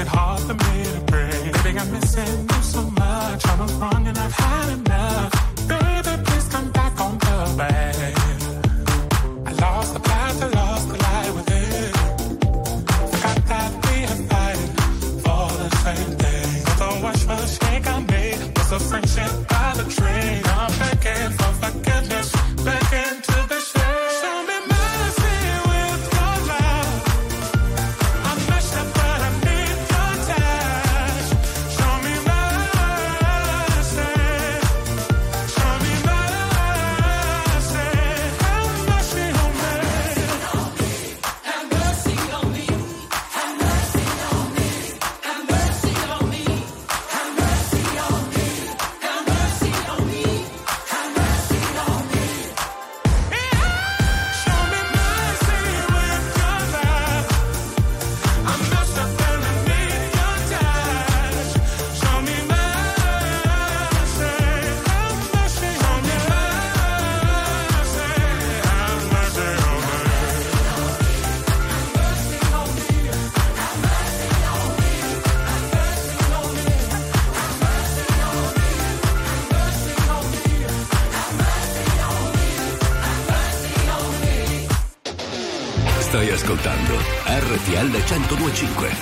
it hard for me to breathe? Baby, I'm missing you so much. I'm wrong and I've had enough. Baby, please come back on the way. I lost the path, I lost the light within. Forgot that we had fighting for the same thing. Although I watch the shake I made was a friendship by the tree. Now I'm begging for forgiveness, begging to be sure. Show me mercy with your love. I messed up but I need your touch. Show me mercy. Show me mercy. Have mercy on me. Have mercy on me. Have mercy on me. Have mercy on me. Have mercy on me. Have mercy on me. Have mercy on me. Show me mercy with your love. I messed up and I need your touch. Show me mercy. Have mercy on me. Have mercy on me. Stai ascoltando RTL 102.5.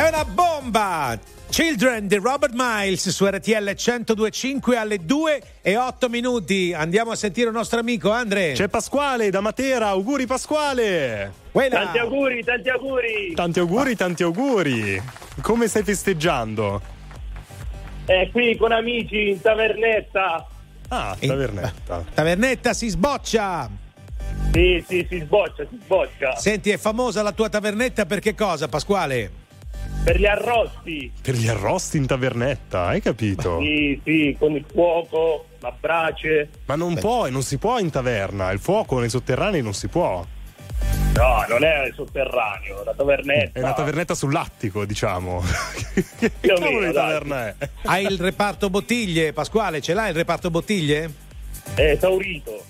È una bomba! Children di Robert Miles su RTL 102.5 alle 2:08. Andiamo a sentire il nostro amico Andre. C'è Pasquale da Matera. Auguri Pasquale! Buena. Tanti auguri, tanti auguri! Tanti auguri, tanti auguri! Come stai festeggiando? Qui con amici in tavernetta. Ah, tavernetta. Tavernetta si sboccia! Sì, si sboccia. Senti, è famosa la tua tavernetta per che cosa, Pasquale? Per gli arrosti. Per gli arrosti in tavernetta, hai capito? Sì, con il fuoco, la brace. Ma non puoi, non si può in taverna, il fuoco nei sotterranei non si può. No, non è sotterraneo, la tavernetta. È una tavernetta sull'attico, diciamo. Che cavolo di taverna è? Hai il reparto bottiglie, Pasquale, ce l'hai il reparto bottiglie? È esaurito.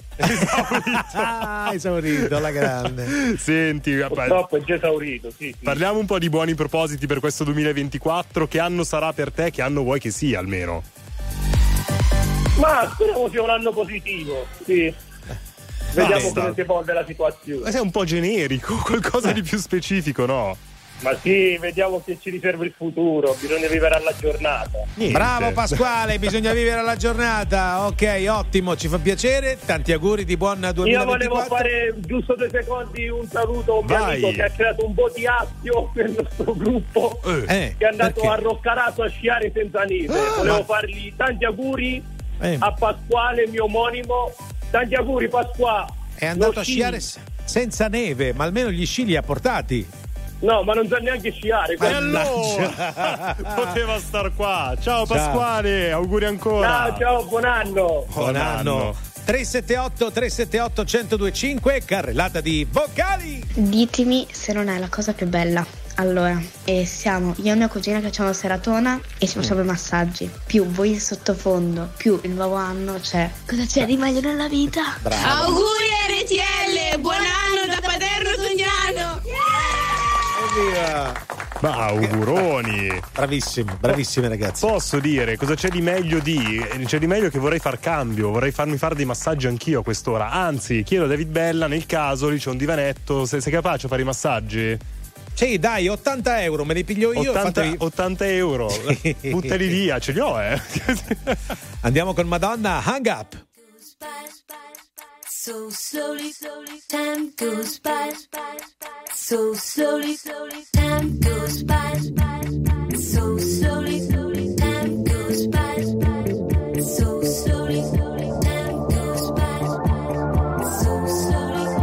Esaurito la grande. Senti, purtroppo è già esaurito, sì. Parliamo un po' di buoni propositi per questo 2024. Che anno sarà per te? Che anno vuoi che sia almeno? Ma speriamo sia un anno positivo, sì. Vediamo come si evolve la situazione. Ma sei un po' generico, qualcosa di più specifico, no? Ma sì, vediamo che ci riserva il futuro. Bisogna vivere alla giornata. Niente. Bravo Pasquale, bisogna vivere alla giornata. Ok, ottimo, ci fa piacere. Tanti auguri di buon 2024. Io volevo fare giusto 2 secondi un saluto a un mio amico che ha creato un botiaccio per il nostro gruppo, che è andato a Roccarato a sciare senza neve. Volevo fargli tanti auguri a Pasquale, mio omonimo. Tanti auguri Pasquale. È andato a sciare senza neve, ma almeno gli sci li ha portati. No, ma non sa neanche sciare. E allora poteva star qua. Ciao Pasquale, auguri ancora. Ciao, buon anno. Buon anno. 378-378-1025, carrellata di vocali. Ditemi se non è la cosa più bella. Allora, siamo io e mia cugina che facciamo la seratona e ci facciamo i massaggi. Più voi in sottofondo, più il nuovo anno, cioè cosa c'è di meglio nella vita? Bravo. Auguri RTL, buon anno da Paterno Tognano. Ma auguroni, bravissimi ragazzi. Posso dire cosa c'è di meglio di? C'è di meglio che vorrei far cambio, vorrei farmi fare dei massaggi anch'io a quest'ora. Anzi, chiedo a David Bella, nel caso lì c'è un divanetto, sei capace a fare i massaggi? Sì, dai, 80 euro, me li piglio io. 80 euro, buttali via, ce li ho, Andiamo con Madonna, Hang Up. So slowly, time goes by. So slowly, time goes by. So slowly, time goes by. So slowly, time goes by. So slowly, time goes by. So slowly.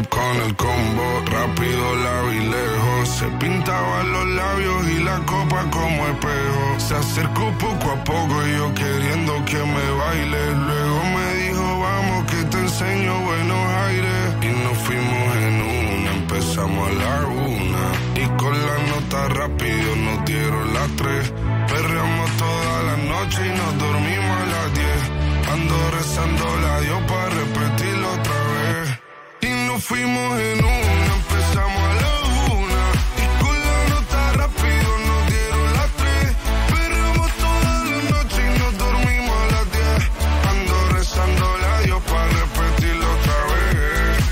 club con el combo, rápido la vi lejos. Se pintaban los labios y la copa como espejo. Se acercó poco a poco y yo queriendo que me baile. Luego me dijo, vamos que te enseño buenos aires. Y nos fuimos en una, empezamos a la una. Y con la nota rápido nos dieron las 3. Perreamos toda la noche y nos dormimos a las 10. Ando rezando la Dios para repetirlo otra vez. Y nos fuimos en una, empezamos a la una. Y con la nota rápido nos dieron las 3. Perreamos toda la noche y nos dormimos a las 10. Ando rezando la Dios para repetirlo otra vez.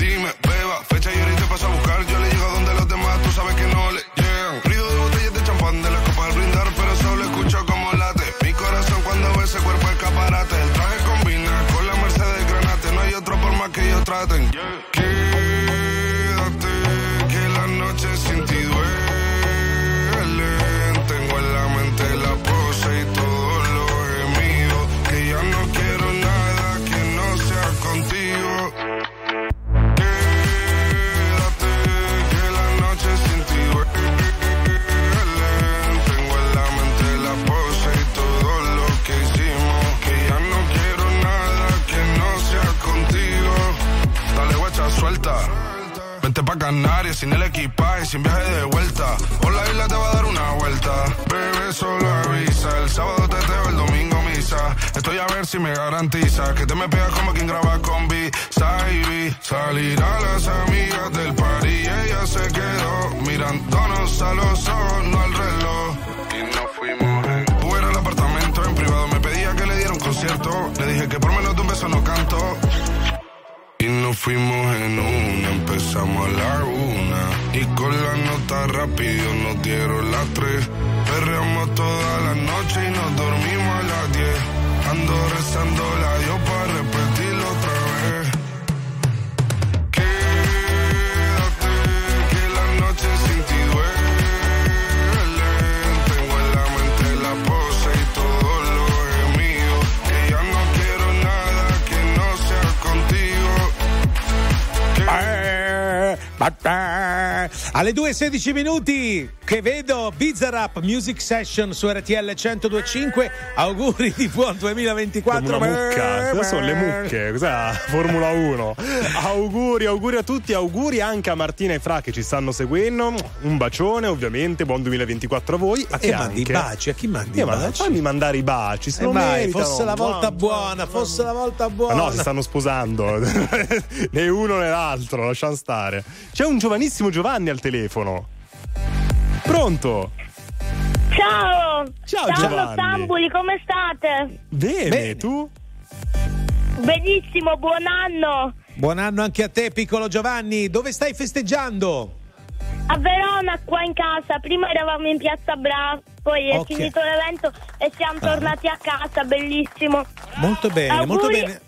Dime, beba, fecha y ahorita paso a buscar. Yo le llego a donde los demás, tú sabes que no le llegan. Ruido de botellas de champán, de las copas al brindar, pero solo escucho como late. Mi corazón cuando ve ese cuerpo escaparate. El traje combina con la Mercedes Granate. No hay otra forma que ellos traten. Quédate, que la noche sin ti duelen. Tengo en la mente la pose y todos los gemidos. Que ya no quiero nada que no sea contigo. Quédate, que la noche sin ti duelen. Tengo en la mente la pose y todo lo que hicimos. Que ya no quiero nada que no sea contigo. Dale guacha, suelta. Vente pa' Canarias sin el equipaje, sin viaje de vuelta. Por la isla te va a dar una vuelta. Bebé, solo avisa. El sábado teteo, el domingo misa. Estoy a ver si me garantiza que te me pegas como quien graba con B. Saibi. Salir a las amigas del party y ella se quedó mirándonos a los ojos, no al reloj. Y nos fuimos en fuera al apartamento, en privado me pedía que le diera un concierto. Le dije que por menos de un beso no canto. Y nos fuimos en una, empezamos a la una. Y con la nota rápido nos dieron las 3. Perreamos toda la noche y nos dormimos a las 10. Ando rezando la Dios para repetirlo otra vez. Quédate, que la noche sin ti duele. Tengo en la mente la pose y todo lo gemido. Que ya no quiero nada que no sea contigo. Alle 2:16 minuti che vedo Bizarrap Music Session su RTL 102.5. Auguri di buon 2024. Una mucca. Cosa sono le mucche? Cos'è? Formula 1. auguri a tutti, auguri anche a Martina e Fra che ci stanno seguendo. Un bacione, ovviamente, buon 2024 a voi. A chi mandi i baci? A chi mandi i baci? Fammi mandare i baci. Se mai fosse la volta buona, fosse la volta buona. Ma no, si stanno sposando. Né uno né l'altro, lasciamo stare. C'è un giovanissimo Giovanni al telefono. Pronto? Ciao Giovanni. Sambuli, come state? Bene, tu? Benissimo, buon anno. Buon anno anche a te, piccolo Giovanni. Dove stai festeggiando? A Verona, qua in casa. Prima eravamo in Piazza Bra, poi è finito l'evento e siamo tornati a casa, bellissimo. Molto bene, auguri. Molto bene.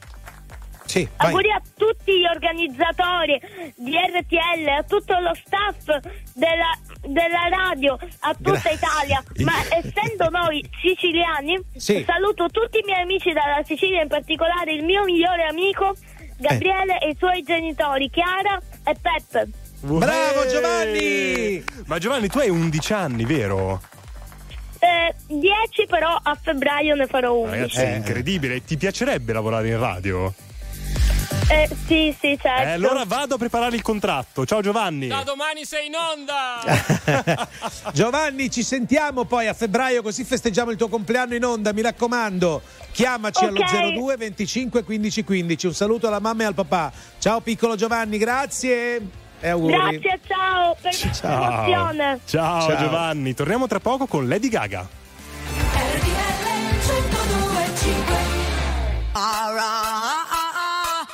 Sì, auguri a tutti gli organizzatori di RTL, a tutto lo staff della radio, a tutta Italia, ma essendo noi siciliani, saluto tutti i miei amici dalla Sicilia, in particolare il mio migliore amico Gabriele e i suoi genitori Chiara e Peppe. Bravo Giovanni! Ma Giovanni, tu hai 11 anni, vero? 10, però a febbraio ne farò 11. Ragazzi, è incredibile, ti piacerebbe lavorare in radio? Sì, certo. Allora vado a preparare il contratto. Ciao Giovanni. Da domani sei in onda. Giovanni, ci sentiamo poi a febbraio, così festeggiamo il tuo compleanno in onda, mi raccomando. Chiamaci allo 02 25 15 15. Un saluto alla mamma e al papà. Ciao piccolo Giovanni, grazie. E auguri. Grazie, ciao. Per l'emozione. Ciao Giovanni, torniamo tra poco con Lady Gaga.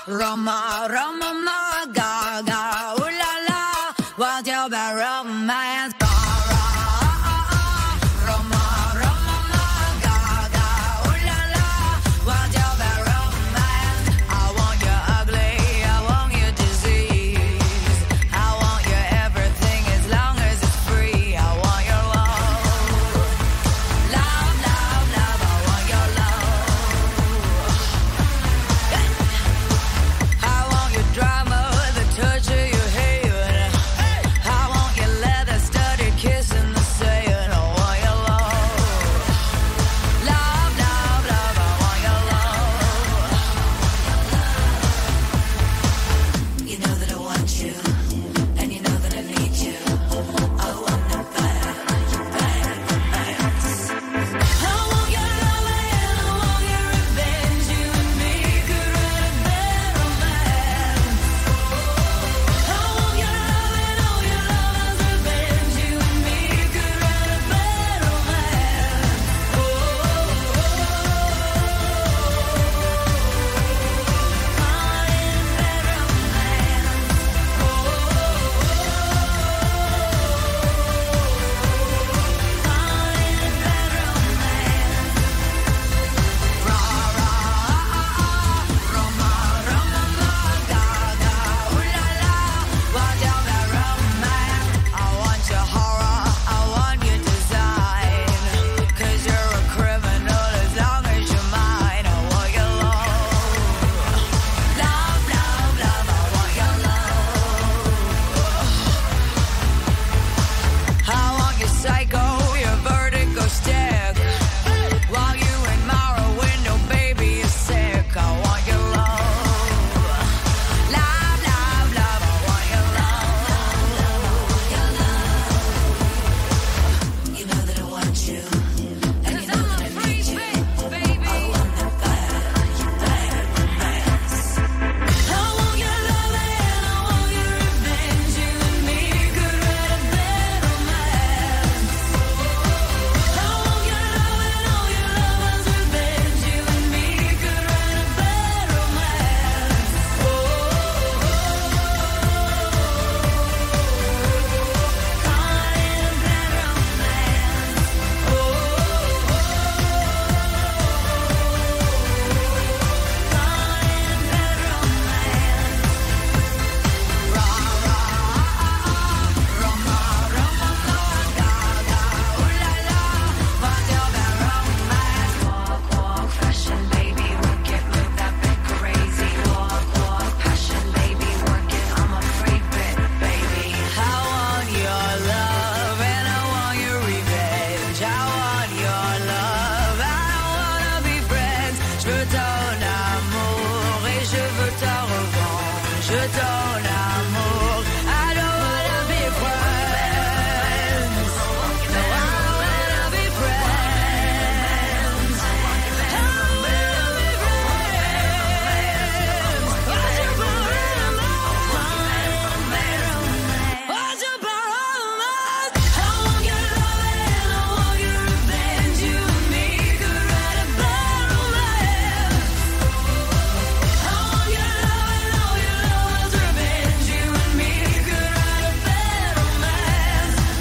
Roma, Roma, ma Gaga, ooh la la, what's your bad romance? Roma, Roma, ma Gaga, ooh la la, what's your bad romance? I want your ugly, I want your disease, I want your everything as long as it's free. I want your love, love, love, love, I want your love. Drama. je donne l'amour et je veux ta revanche, je donne l'amour. I don't wanna be friends, no, I wanna be friends, I wanna be friends. What you put in my mind, what you put in my mind. I want your love and I want your revenge. You and me could write a bad romance. I want your love and I want your love's revenge. You and me could write a bad romance. What you put in my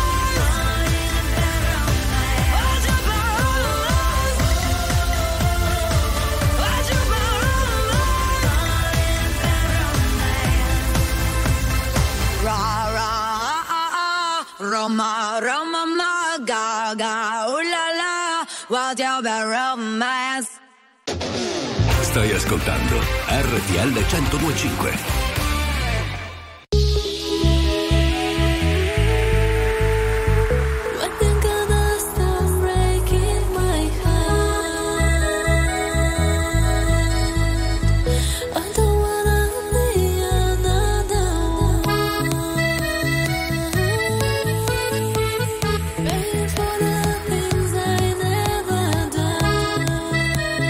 mind, what you put in my mind. What you put in my mind. Ra ra Roma Roma ma ga ga ooh la la, what's your bad romance? Stai ascoltando RTL 102.5. I think I'm gonna stop breaking my heart. I don't wanna be another one, waiting for the things I never done. Don't let go to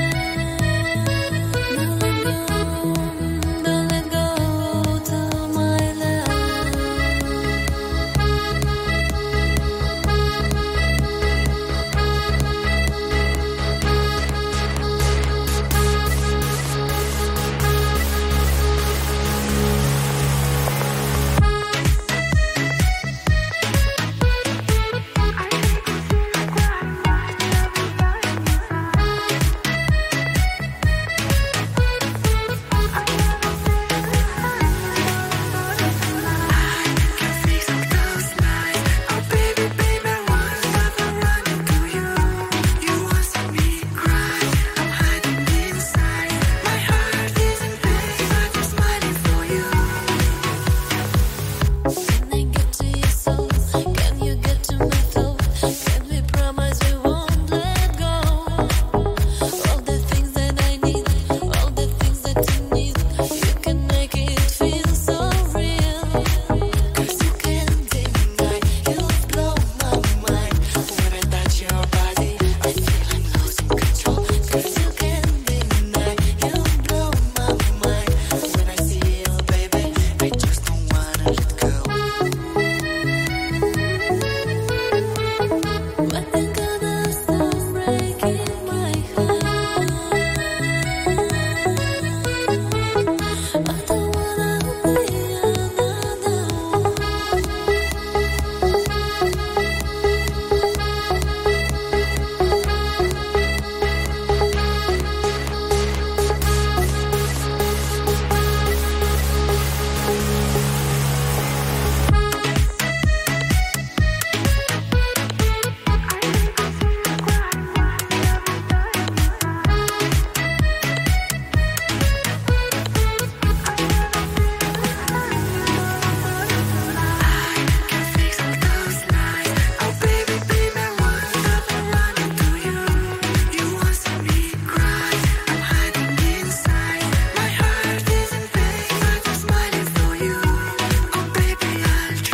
my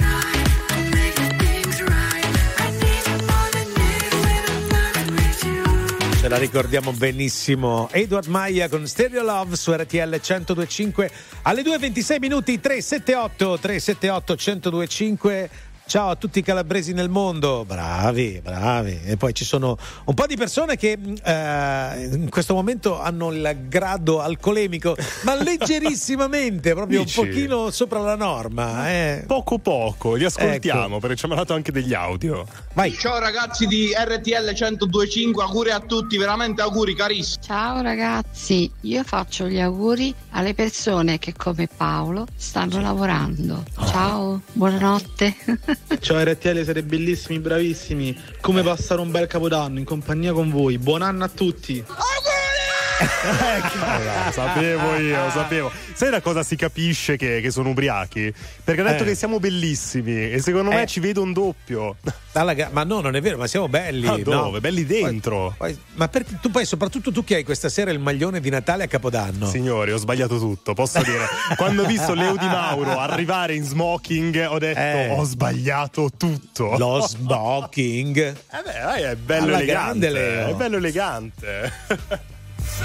love. Ce la ricordiamo benissimo. Edward Maia con Stereo Love su RTL 102.5 alle 2.26 minuti 378 102.5. Ciao a tutti i calabresi nel mondo, bravi, bravi. E poi ci sono un po' di persone che in questo momento hanno il grado alcolemico, ma leggerissimamente, proprio dici? Un pochino sopra la norma. Poco poco, li ascoltiamo, ecco. Perché ci hanno dato anche degli audio. Vai. Ciao ragazzi di RTL 102.5, auguri a tutti, veramente auguri carissimi. Ciao ragazzi, io faccio gli auguri alle persone che come Paolo stanno lavorando. Ciao, buonanotte. Ciao RTL, siete bellissimi, bravissimi. Come passare un bel capodanno in compagnia con voi. Buon anno a tutti. Auguri! Allora, sapevo. Sai da cosa si capisce che sono ubriachi? Perché ha detto che siamo bellissimi e secondo me ci vedo un doppio. Ma no, non è vero, ma siamo belli. Ma dove? No. Belli dentro. Tu poi, soprattutto tu che hai questa sera il maglione di Natale a Capodanno. Signori, ho sbagliato tutto, posso dire. Quando ho visto Leo Di Mauro arrivare in smoking, ho detto ho sbagliato tutto. Lo smoking. È bello alla elegante. Grande, è bello elegante. So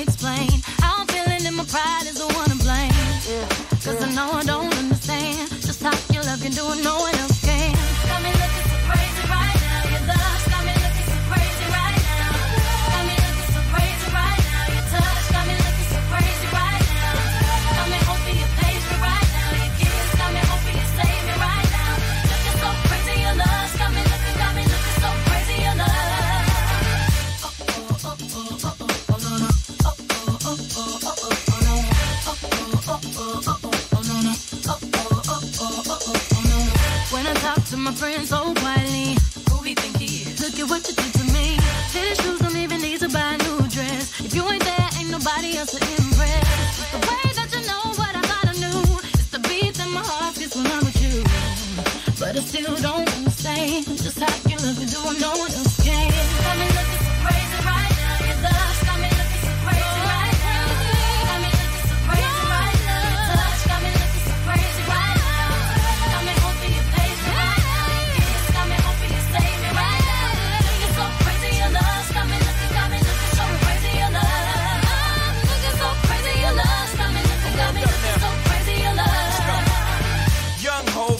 explain. How I'm feeling and my pride is the one to blame. Yeah. Cause I know I don't understand just how your love can do it, no one else can. Got me looking so crazy right now. Your love's got me looking so crazy right now. Got me looking so crazy right now. Your touch got me looking so crazy right now. When I talk to my friends so quietly, who we think he is? Look at what you did to me. Tennis shoes don't even need to buy a new dress. If you ain't there, ain't nobody else to impress. The way that you know what I thought I knew, it's the beats in my heart gets when I'm with you. But I still don't understand just how you love me, do I know what else can? Got me looking so crazy right now. Your love's got me looking so crazy right now.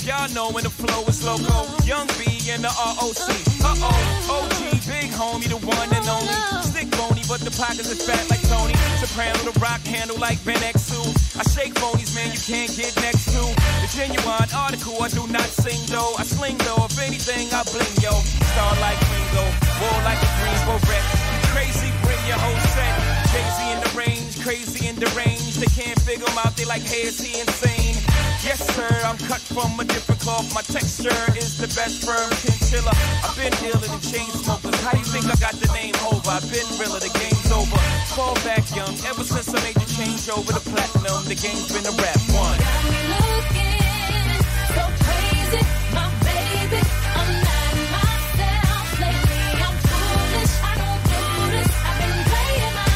Y'all know when the flow is loco. Young B and the ROC. Uh-oh, OG, big homie, the one and only. Stick bony, but the pockets are fat like Tony. Soprano, the rock handle like Ben X2. I shake bonies, man, you can't get next to. The genuine article, I do not sing, though. I sling, though, if anything, I bling, yo. Star like Ringo, war like a Greensboro wreck. Crazy, bring your whole set. Crazy in the range, crazy in the range. They can't figure him out, they like, hey, is he insane? Yes, sir, I'm cut from a different cloth. My texture is the best firm chinchilla. I've been dealing with chain smokers. How do you think I got the name over? I've been realer, the game's over. Fall back young, ever since I made the change over the platinum. The game's been a rap one. Got me looking so crazy, my baby. I'm not myself lately, I'm foolish, I don't do this, I've been playing my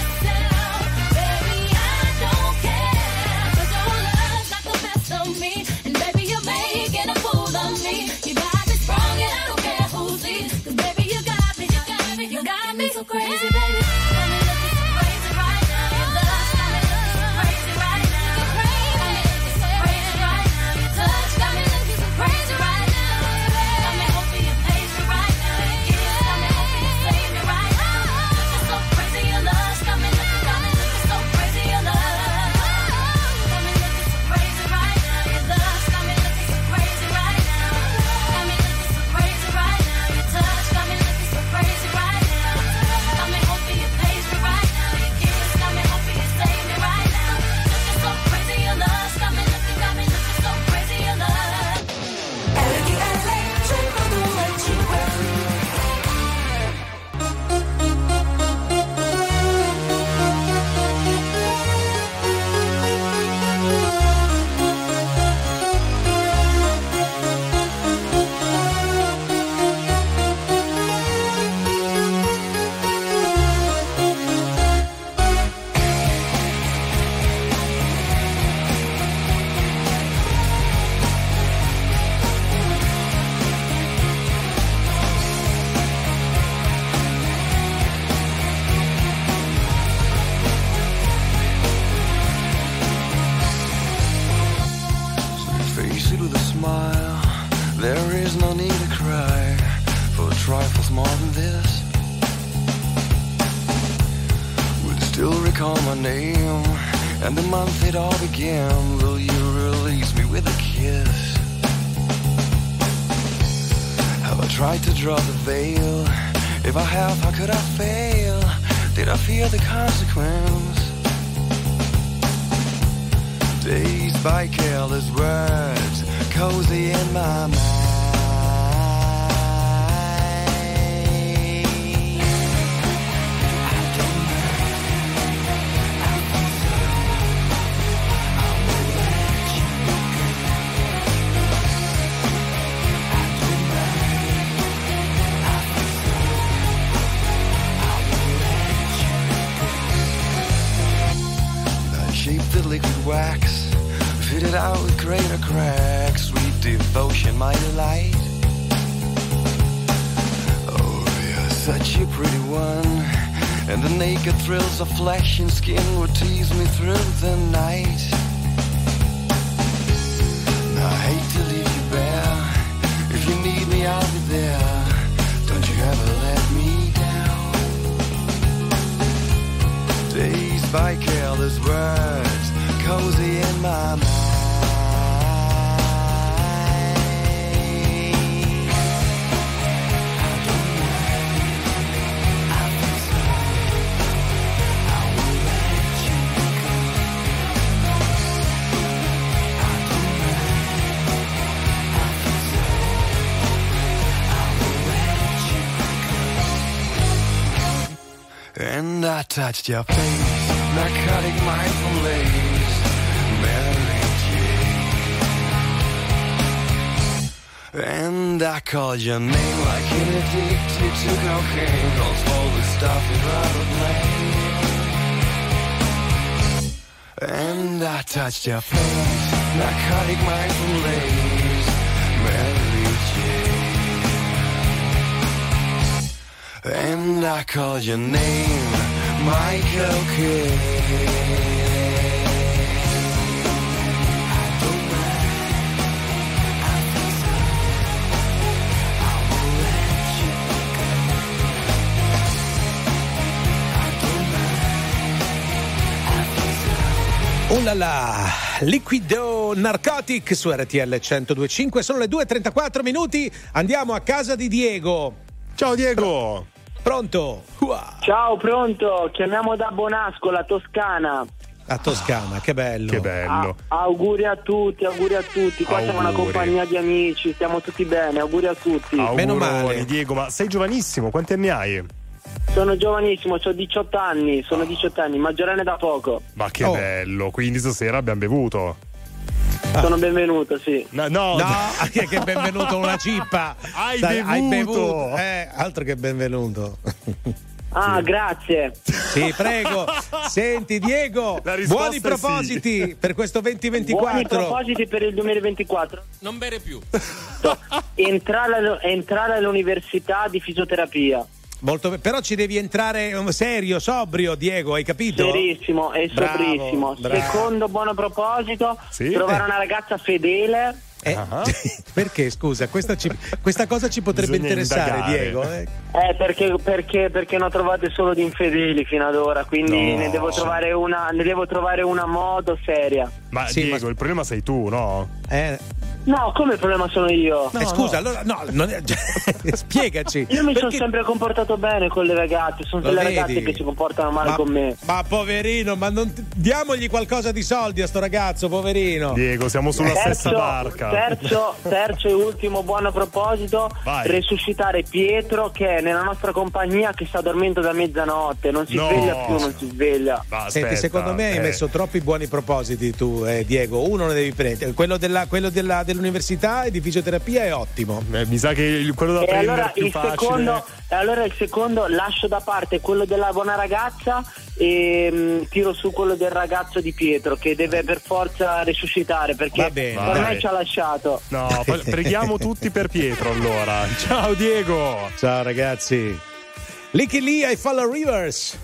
me, and baby, you're making a fool of me. You got me strong and I don't care who sees. Cause baby, you got me, you got me, you got me so crazy, baby. Got me looking so crazy right now. Your love's got me looking so crazy right now. You're crazy, got me looking so crazy right now. Your touch got me looking so crazy right now. Got me hoping you save me right now. Got me hoping you save me right now. Looking so crazy, your love's got me looking so crazy, your love. Dazed by careless words, cozy in my mind. I don't know, I feel so, I won't let you go. I don't know, I feel so, I won't let you go. Not cheap the liquid wax, fitted out with greater cracks, sweet devotion, my delight. Oh, you're such a pretty one, and the naked thrills of flesh and skin would tease me through the night. Now, I hate to leave you bare, if you need me I'll be there, don't you ever let me down. Dazed by careless words, cozy in my mind. And I touched your face, narcotic mindful lace, Mary Jane. And I called your name like an addicted to cocaine, calls all the stuff you'd rather blame. And I touched your face, narcotic mindful lace, Mary Jane. And I called your name, Michael Kidd. Oh là là, liquido narcotic su RTL 102.5, sono le 2:34 minuti, andiamo a casa di Diego. Ciao Diego. Pronto? Uah. Ciao, pronto. Chiamiamo da Bonasco, la Toscana. La Toscana, che bello. Che bello. Auguri a tutti, auguri a tutti. Qua siamo una compagnia di amici, stiamo tutti bene, auguri a tutti. Meno male. Diego, ma sei giovanissimo, quanti anni hai? Sono giovanissimo, ho 18 anni, sono 18 anni, maggiorenne da poco. Ma che bello, quindi stasera abbiamo bevuto. Sono benvenuto, sì. No, che benvenuto una cippa. Hai bevuto. Altro che benvenuto. Sì. Grazie. Sì, prego. Senti Diego, buoni propositi per questo 2024. Buoni propositi per il 2024. Non bere più. Entrare all'università di fisioterapia. Molto, però ci devi entrare serio, sobrio, Diego, hai capito? Serissimo e sobrissimo. Bravo. Secondo buon proposito, trovare una ragazza fedele. Perché, scusa, questa cosa ci potrebbe bisogna interessare, indagare. Diego? Perché ne ho trovate solo di infedeli fino ad ora, quindi ne devo trovare una modo seria. Ma sì, Diego, il problema sei tu, no? No, come il problema sono io? Scusa, allora spiegaci. Io mi sono sempre comportato bene con le ragazze, sono delle ragazze che si comportano male con me. Ma poverino, ma non diamogli qualcosa di soldi a sto ragazzo, poverino. Diego, siamo sulla stessa barca. Terzo e ultimo buon proposito, resuscitare Pietro che è nella nostra compagnia che sta dormendo da mezzanotte, non si sveglia più. Ma senti, aspetta, secondo me hai messo troppi buoni propositi tu, Diego, uno ne devi prendere, quello della dell'università e di fisioterapia è ottimo. Mi sa che quello da prendere allora è più facile. Allora il secondo lascio da parte quello della buona ragazza e tiro su quello del ragazzo di Pietro che deve per forza resuscitare perché ormai ci ha lasciato. No, preghiamo tutti per Pietro allora. Ciao Diego. Ciao ragazzi. Licky Lee, I Follow Rivers.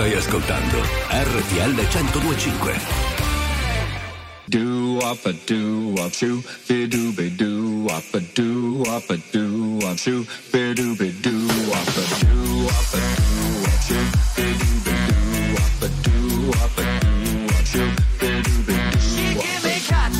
Stai ascoltando RTL 102.5. Do up a do up shoe, be do be do up a do up a do up shoe, be do be do up a do up a do up shoe, be do be do up a do up a do up shoe, be do be do. She give me catch.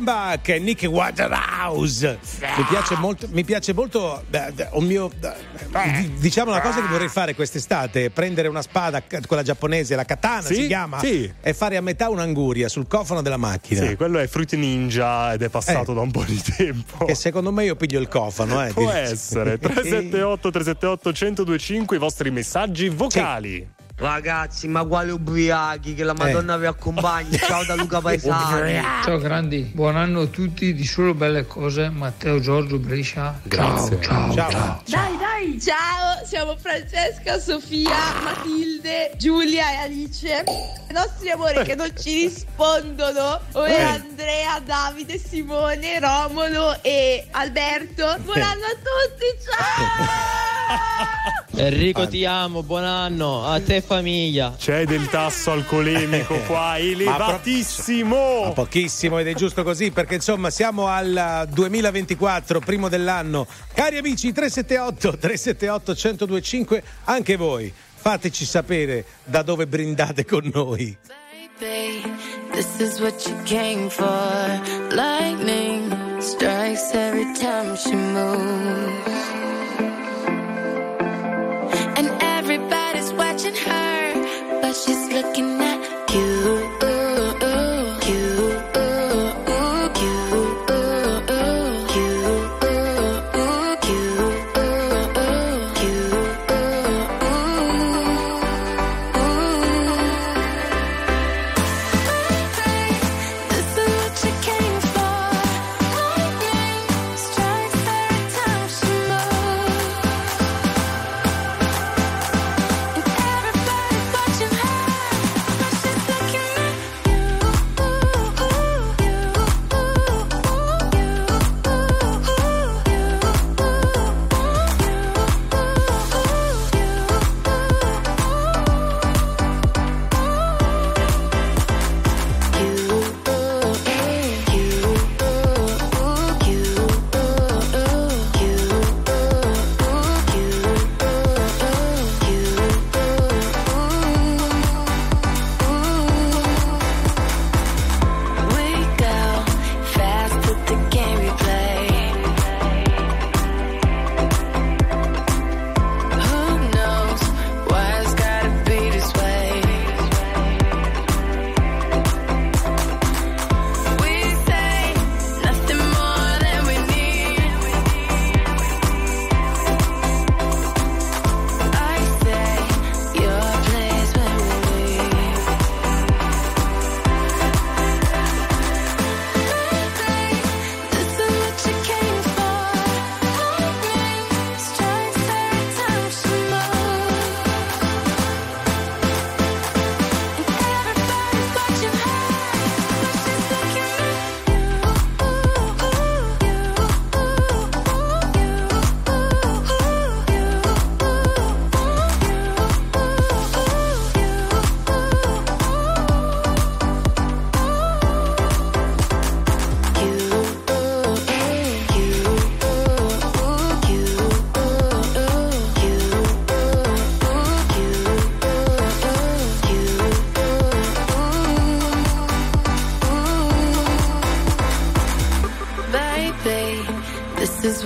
Back, Nick Waterhouse. Mi piace molto un mio, diciamo, una cosa che vorrei fare quest'estate: prendere una spada, quella giapponese, la katana, sì, si chiama, sì, e fare a metà un'anguria sul cofano della macchina. Sì, quello è Fruit Ninja ed è passato da un po' di tempo. E secondo me io piglio il cofano. Può essere. 378-378-1025 i vostri messaggi vocali. Sì. Ragazzi, ma quali ubriachi, che la Madonna vi accompagni. Ciao da Luca Paesani. Ciao grandi, buon anno a tutti, di solo belle cose. Matteo Giorgio Brescia. Grazie. Ciao. Dai, ciao, siamo Francesca, Sofia, Matilde, Giulia e Alice. I nostri amori che non ci rispondono, Andrea, Davide, Simone, Romolo e Alberto. Buon anno a tutti, ciao. Enrico, ti amo, buon anno a te, famiglia. C'è del tasso alcolemico qua elevatissimo, ma pochissimo, ed è giusto così, perché insomma siamo al 2024, primo dell'anno. Cari amici, 378 378 1025, anche voi fateci sapere da dove brindate con noi. This is what you came for. Lightning strikes every time she moves. Everybody's watching her, but she's looking at you. This is what you came for. Lightning strikes every time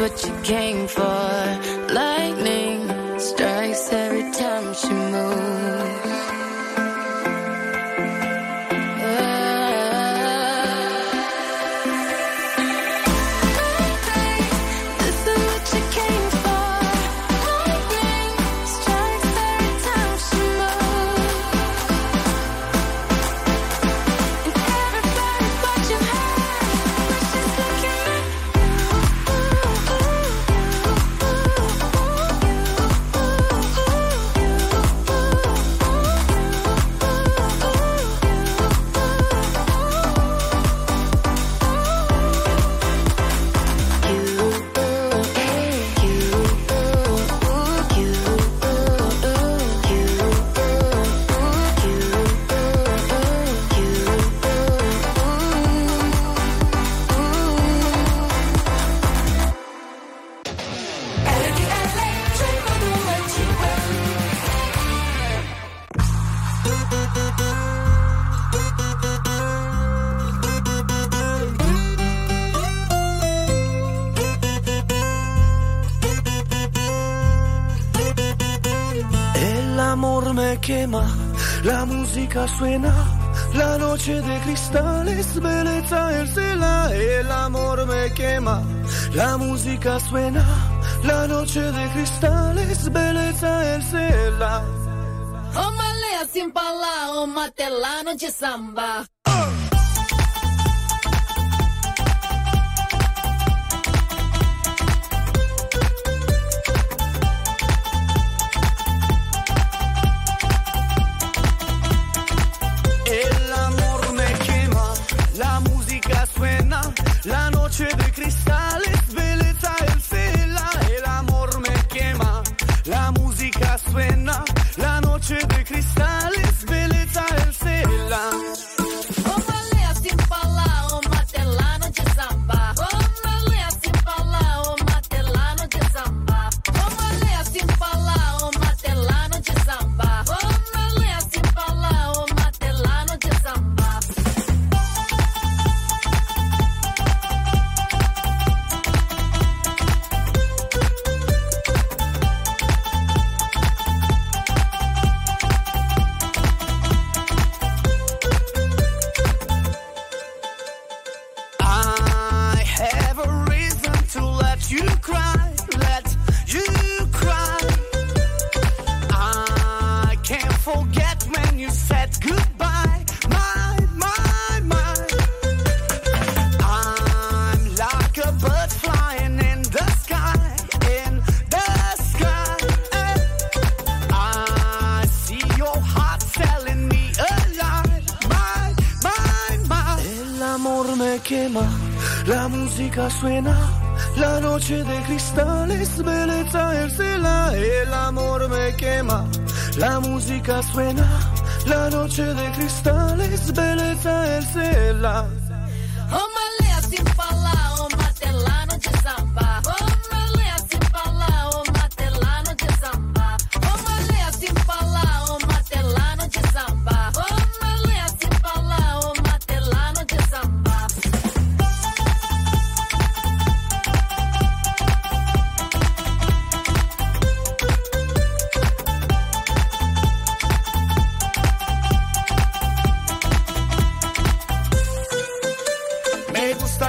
what you came for. Lightning strikes every time she moves. La musica suena, la noche de cristales, bellezza e stella, e l'amor me quema. La musica suena, la noche de cristales, bellezza e stella. Oh malea sin palà, oh matella, non c'è samba. La noche de cristales, bellezza e stella, e l'amor me quema. La musica suena, la noche de cristales, bellezza e stella. Oh malea sin palà, oh matella, non c'è samba. Oh malea sin palà, oh matella, non c'è samba. Oh malea sin palà, oh matella, non c'è samba. Oh malea sin palà, oh matella, non c'è samba. La musica suena, la noche de cristales, bellezza e stella, e l'amor me quema. La musica suena, la noche de cristales, bellezza e stella. Oh malea sin palà, oh matella, non c'è samba. Oh malea sin palà, oh matella, non c'è samba. Oh malea sin palà, oh matella, non c'è samba. Oh malea sin palà, oh matella, non c'è samba.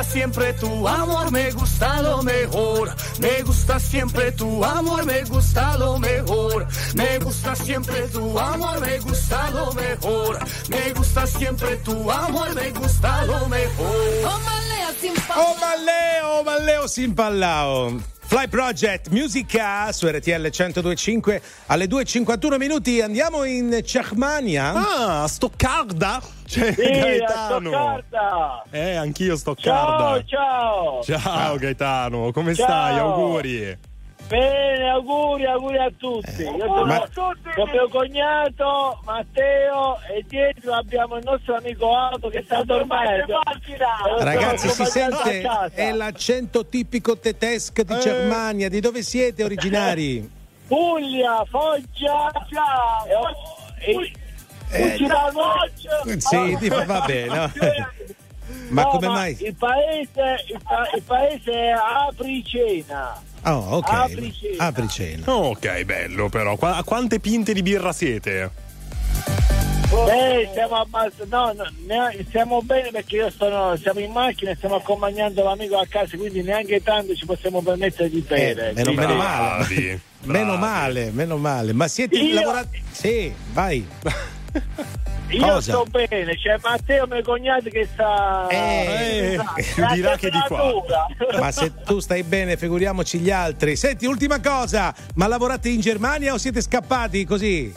Siempre tu amor me gusta lo mejor, me gusta siempre tu amor, me gusta lo mejor, me gusta siempre tu amor, me gusta lo mejor, me gusta siempre tu amor, me gusta lo mejor. Oh maleo sin palao. Fly Project, musica su RTL 102.5 alle 2.51 minuti. Andiamo in Cecmania. Ah, Stoccarda. C'è sì, Gaetano. Stoccarda. Anch'io Stoccarda. Ciao, ciao. Ciao Gaetano, come stai? Auguri. Bene, auguri a tutti. Io sono il mio cognato Matteo e dietro abbiamo il nostro amico Aldo che sta dormendo. Ragazzi, si sente è l'accento tipico tedesco di Germania. Di dove siete originari? Puglia, Foggia. Ciao. Sì, va bene. Ma no, come ma mai? Il paese è Apricena. Oh, ok. Apricena. Oh, ok, bello però. A quante pinte di birra siete? Beh, siamo siamo bene perché siamo in macchina e stiamo accompagnando l'amico a casa, quindi neanche tanto ci possiamo permettere di bere. Meno male. Ma siete lavorati? Sì, vai. Io sto bene, c'è Matteo, mio cognato, che sta più di là che di qua. Ma se tu stai bene, figuriamoci gli altri. Senti, ultima cosa, ma lavorate in Germania o siete scappati così?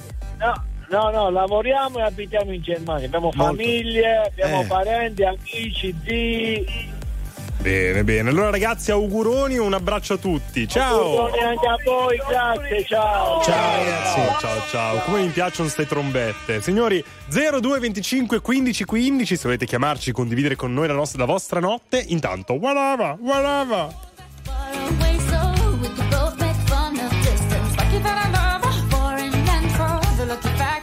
No, lavoriamo e abitiamo in Germania. Abbiamo famiglie, abbiamo parenti, amici, zii. Bene. Allora ragazzi, auguroni, un abbraccio a tutti. Ciao. Auguroni anche a voi, grazie, ciao. Ciao ragazzi. Ciao. Come mi piacciono ste trombette. Signori, 0225 15 15, se volete chiamarci, condividere con noi la vostra notte. Intanto, walava. Together.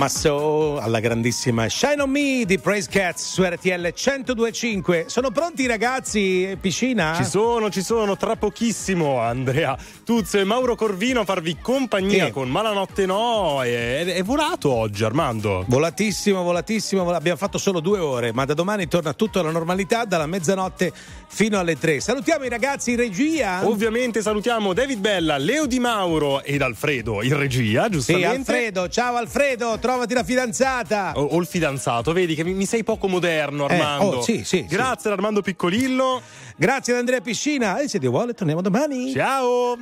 Mamma So alla grandissima Shine on Me di Praise Cats su RTL 102.5. Sono pronti ragazzi? Piscina? Ci sono tra pochissimo Andrea Tuzzo e Mauro Corvino a farvi compagnia con Malanotte No. È volato oggi Armando. Volatissimo. Abbiamo fatto solo 2 ore, ma da domani torna tutto alla normalità, dalla mezzanotte fino alle 3. Salutiamo i ragazzi in regia. Ovviamente salutiamo David Bella, Leo Di Mauro ed Alfredo in regia, giustamente. Sì, Alfredo, ciao Alfredo, trovati la fidanzata. O il fidanzato, vedi che mi sei poco moderno Armando. Sì. Grazie ad Armando Piccolillo. Grazie ad Andrea Piscina. E se Dio vuole torniamo domani. Ciao.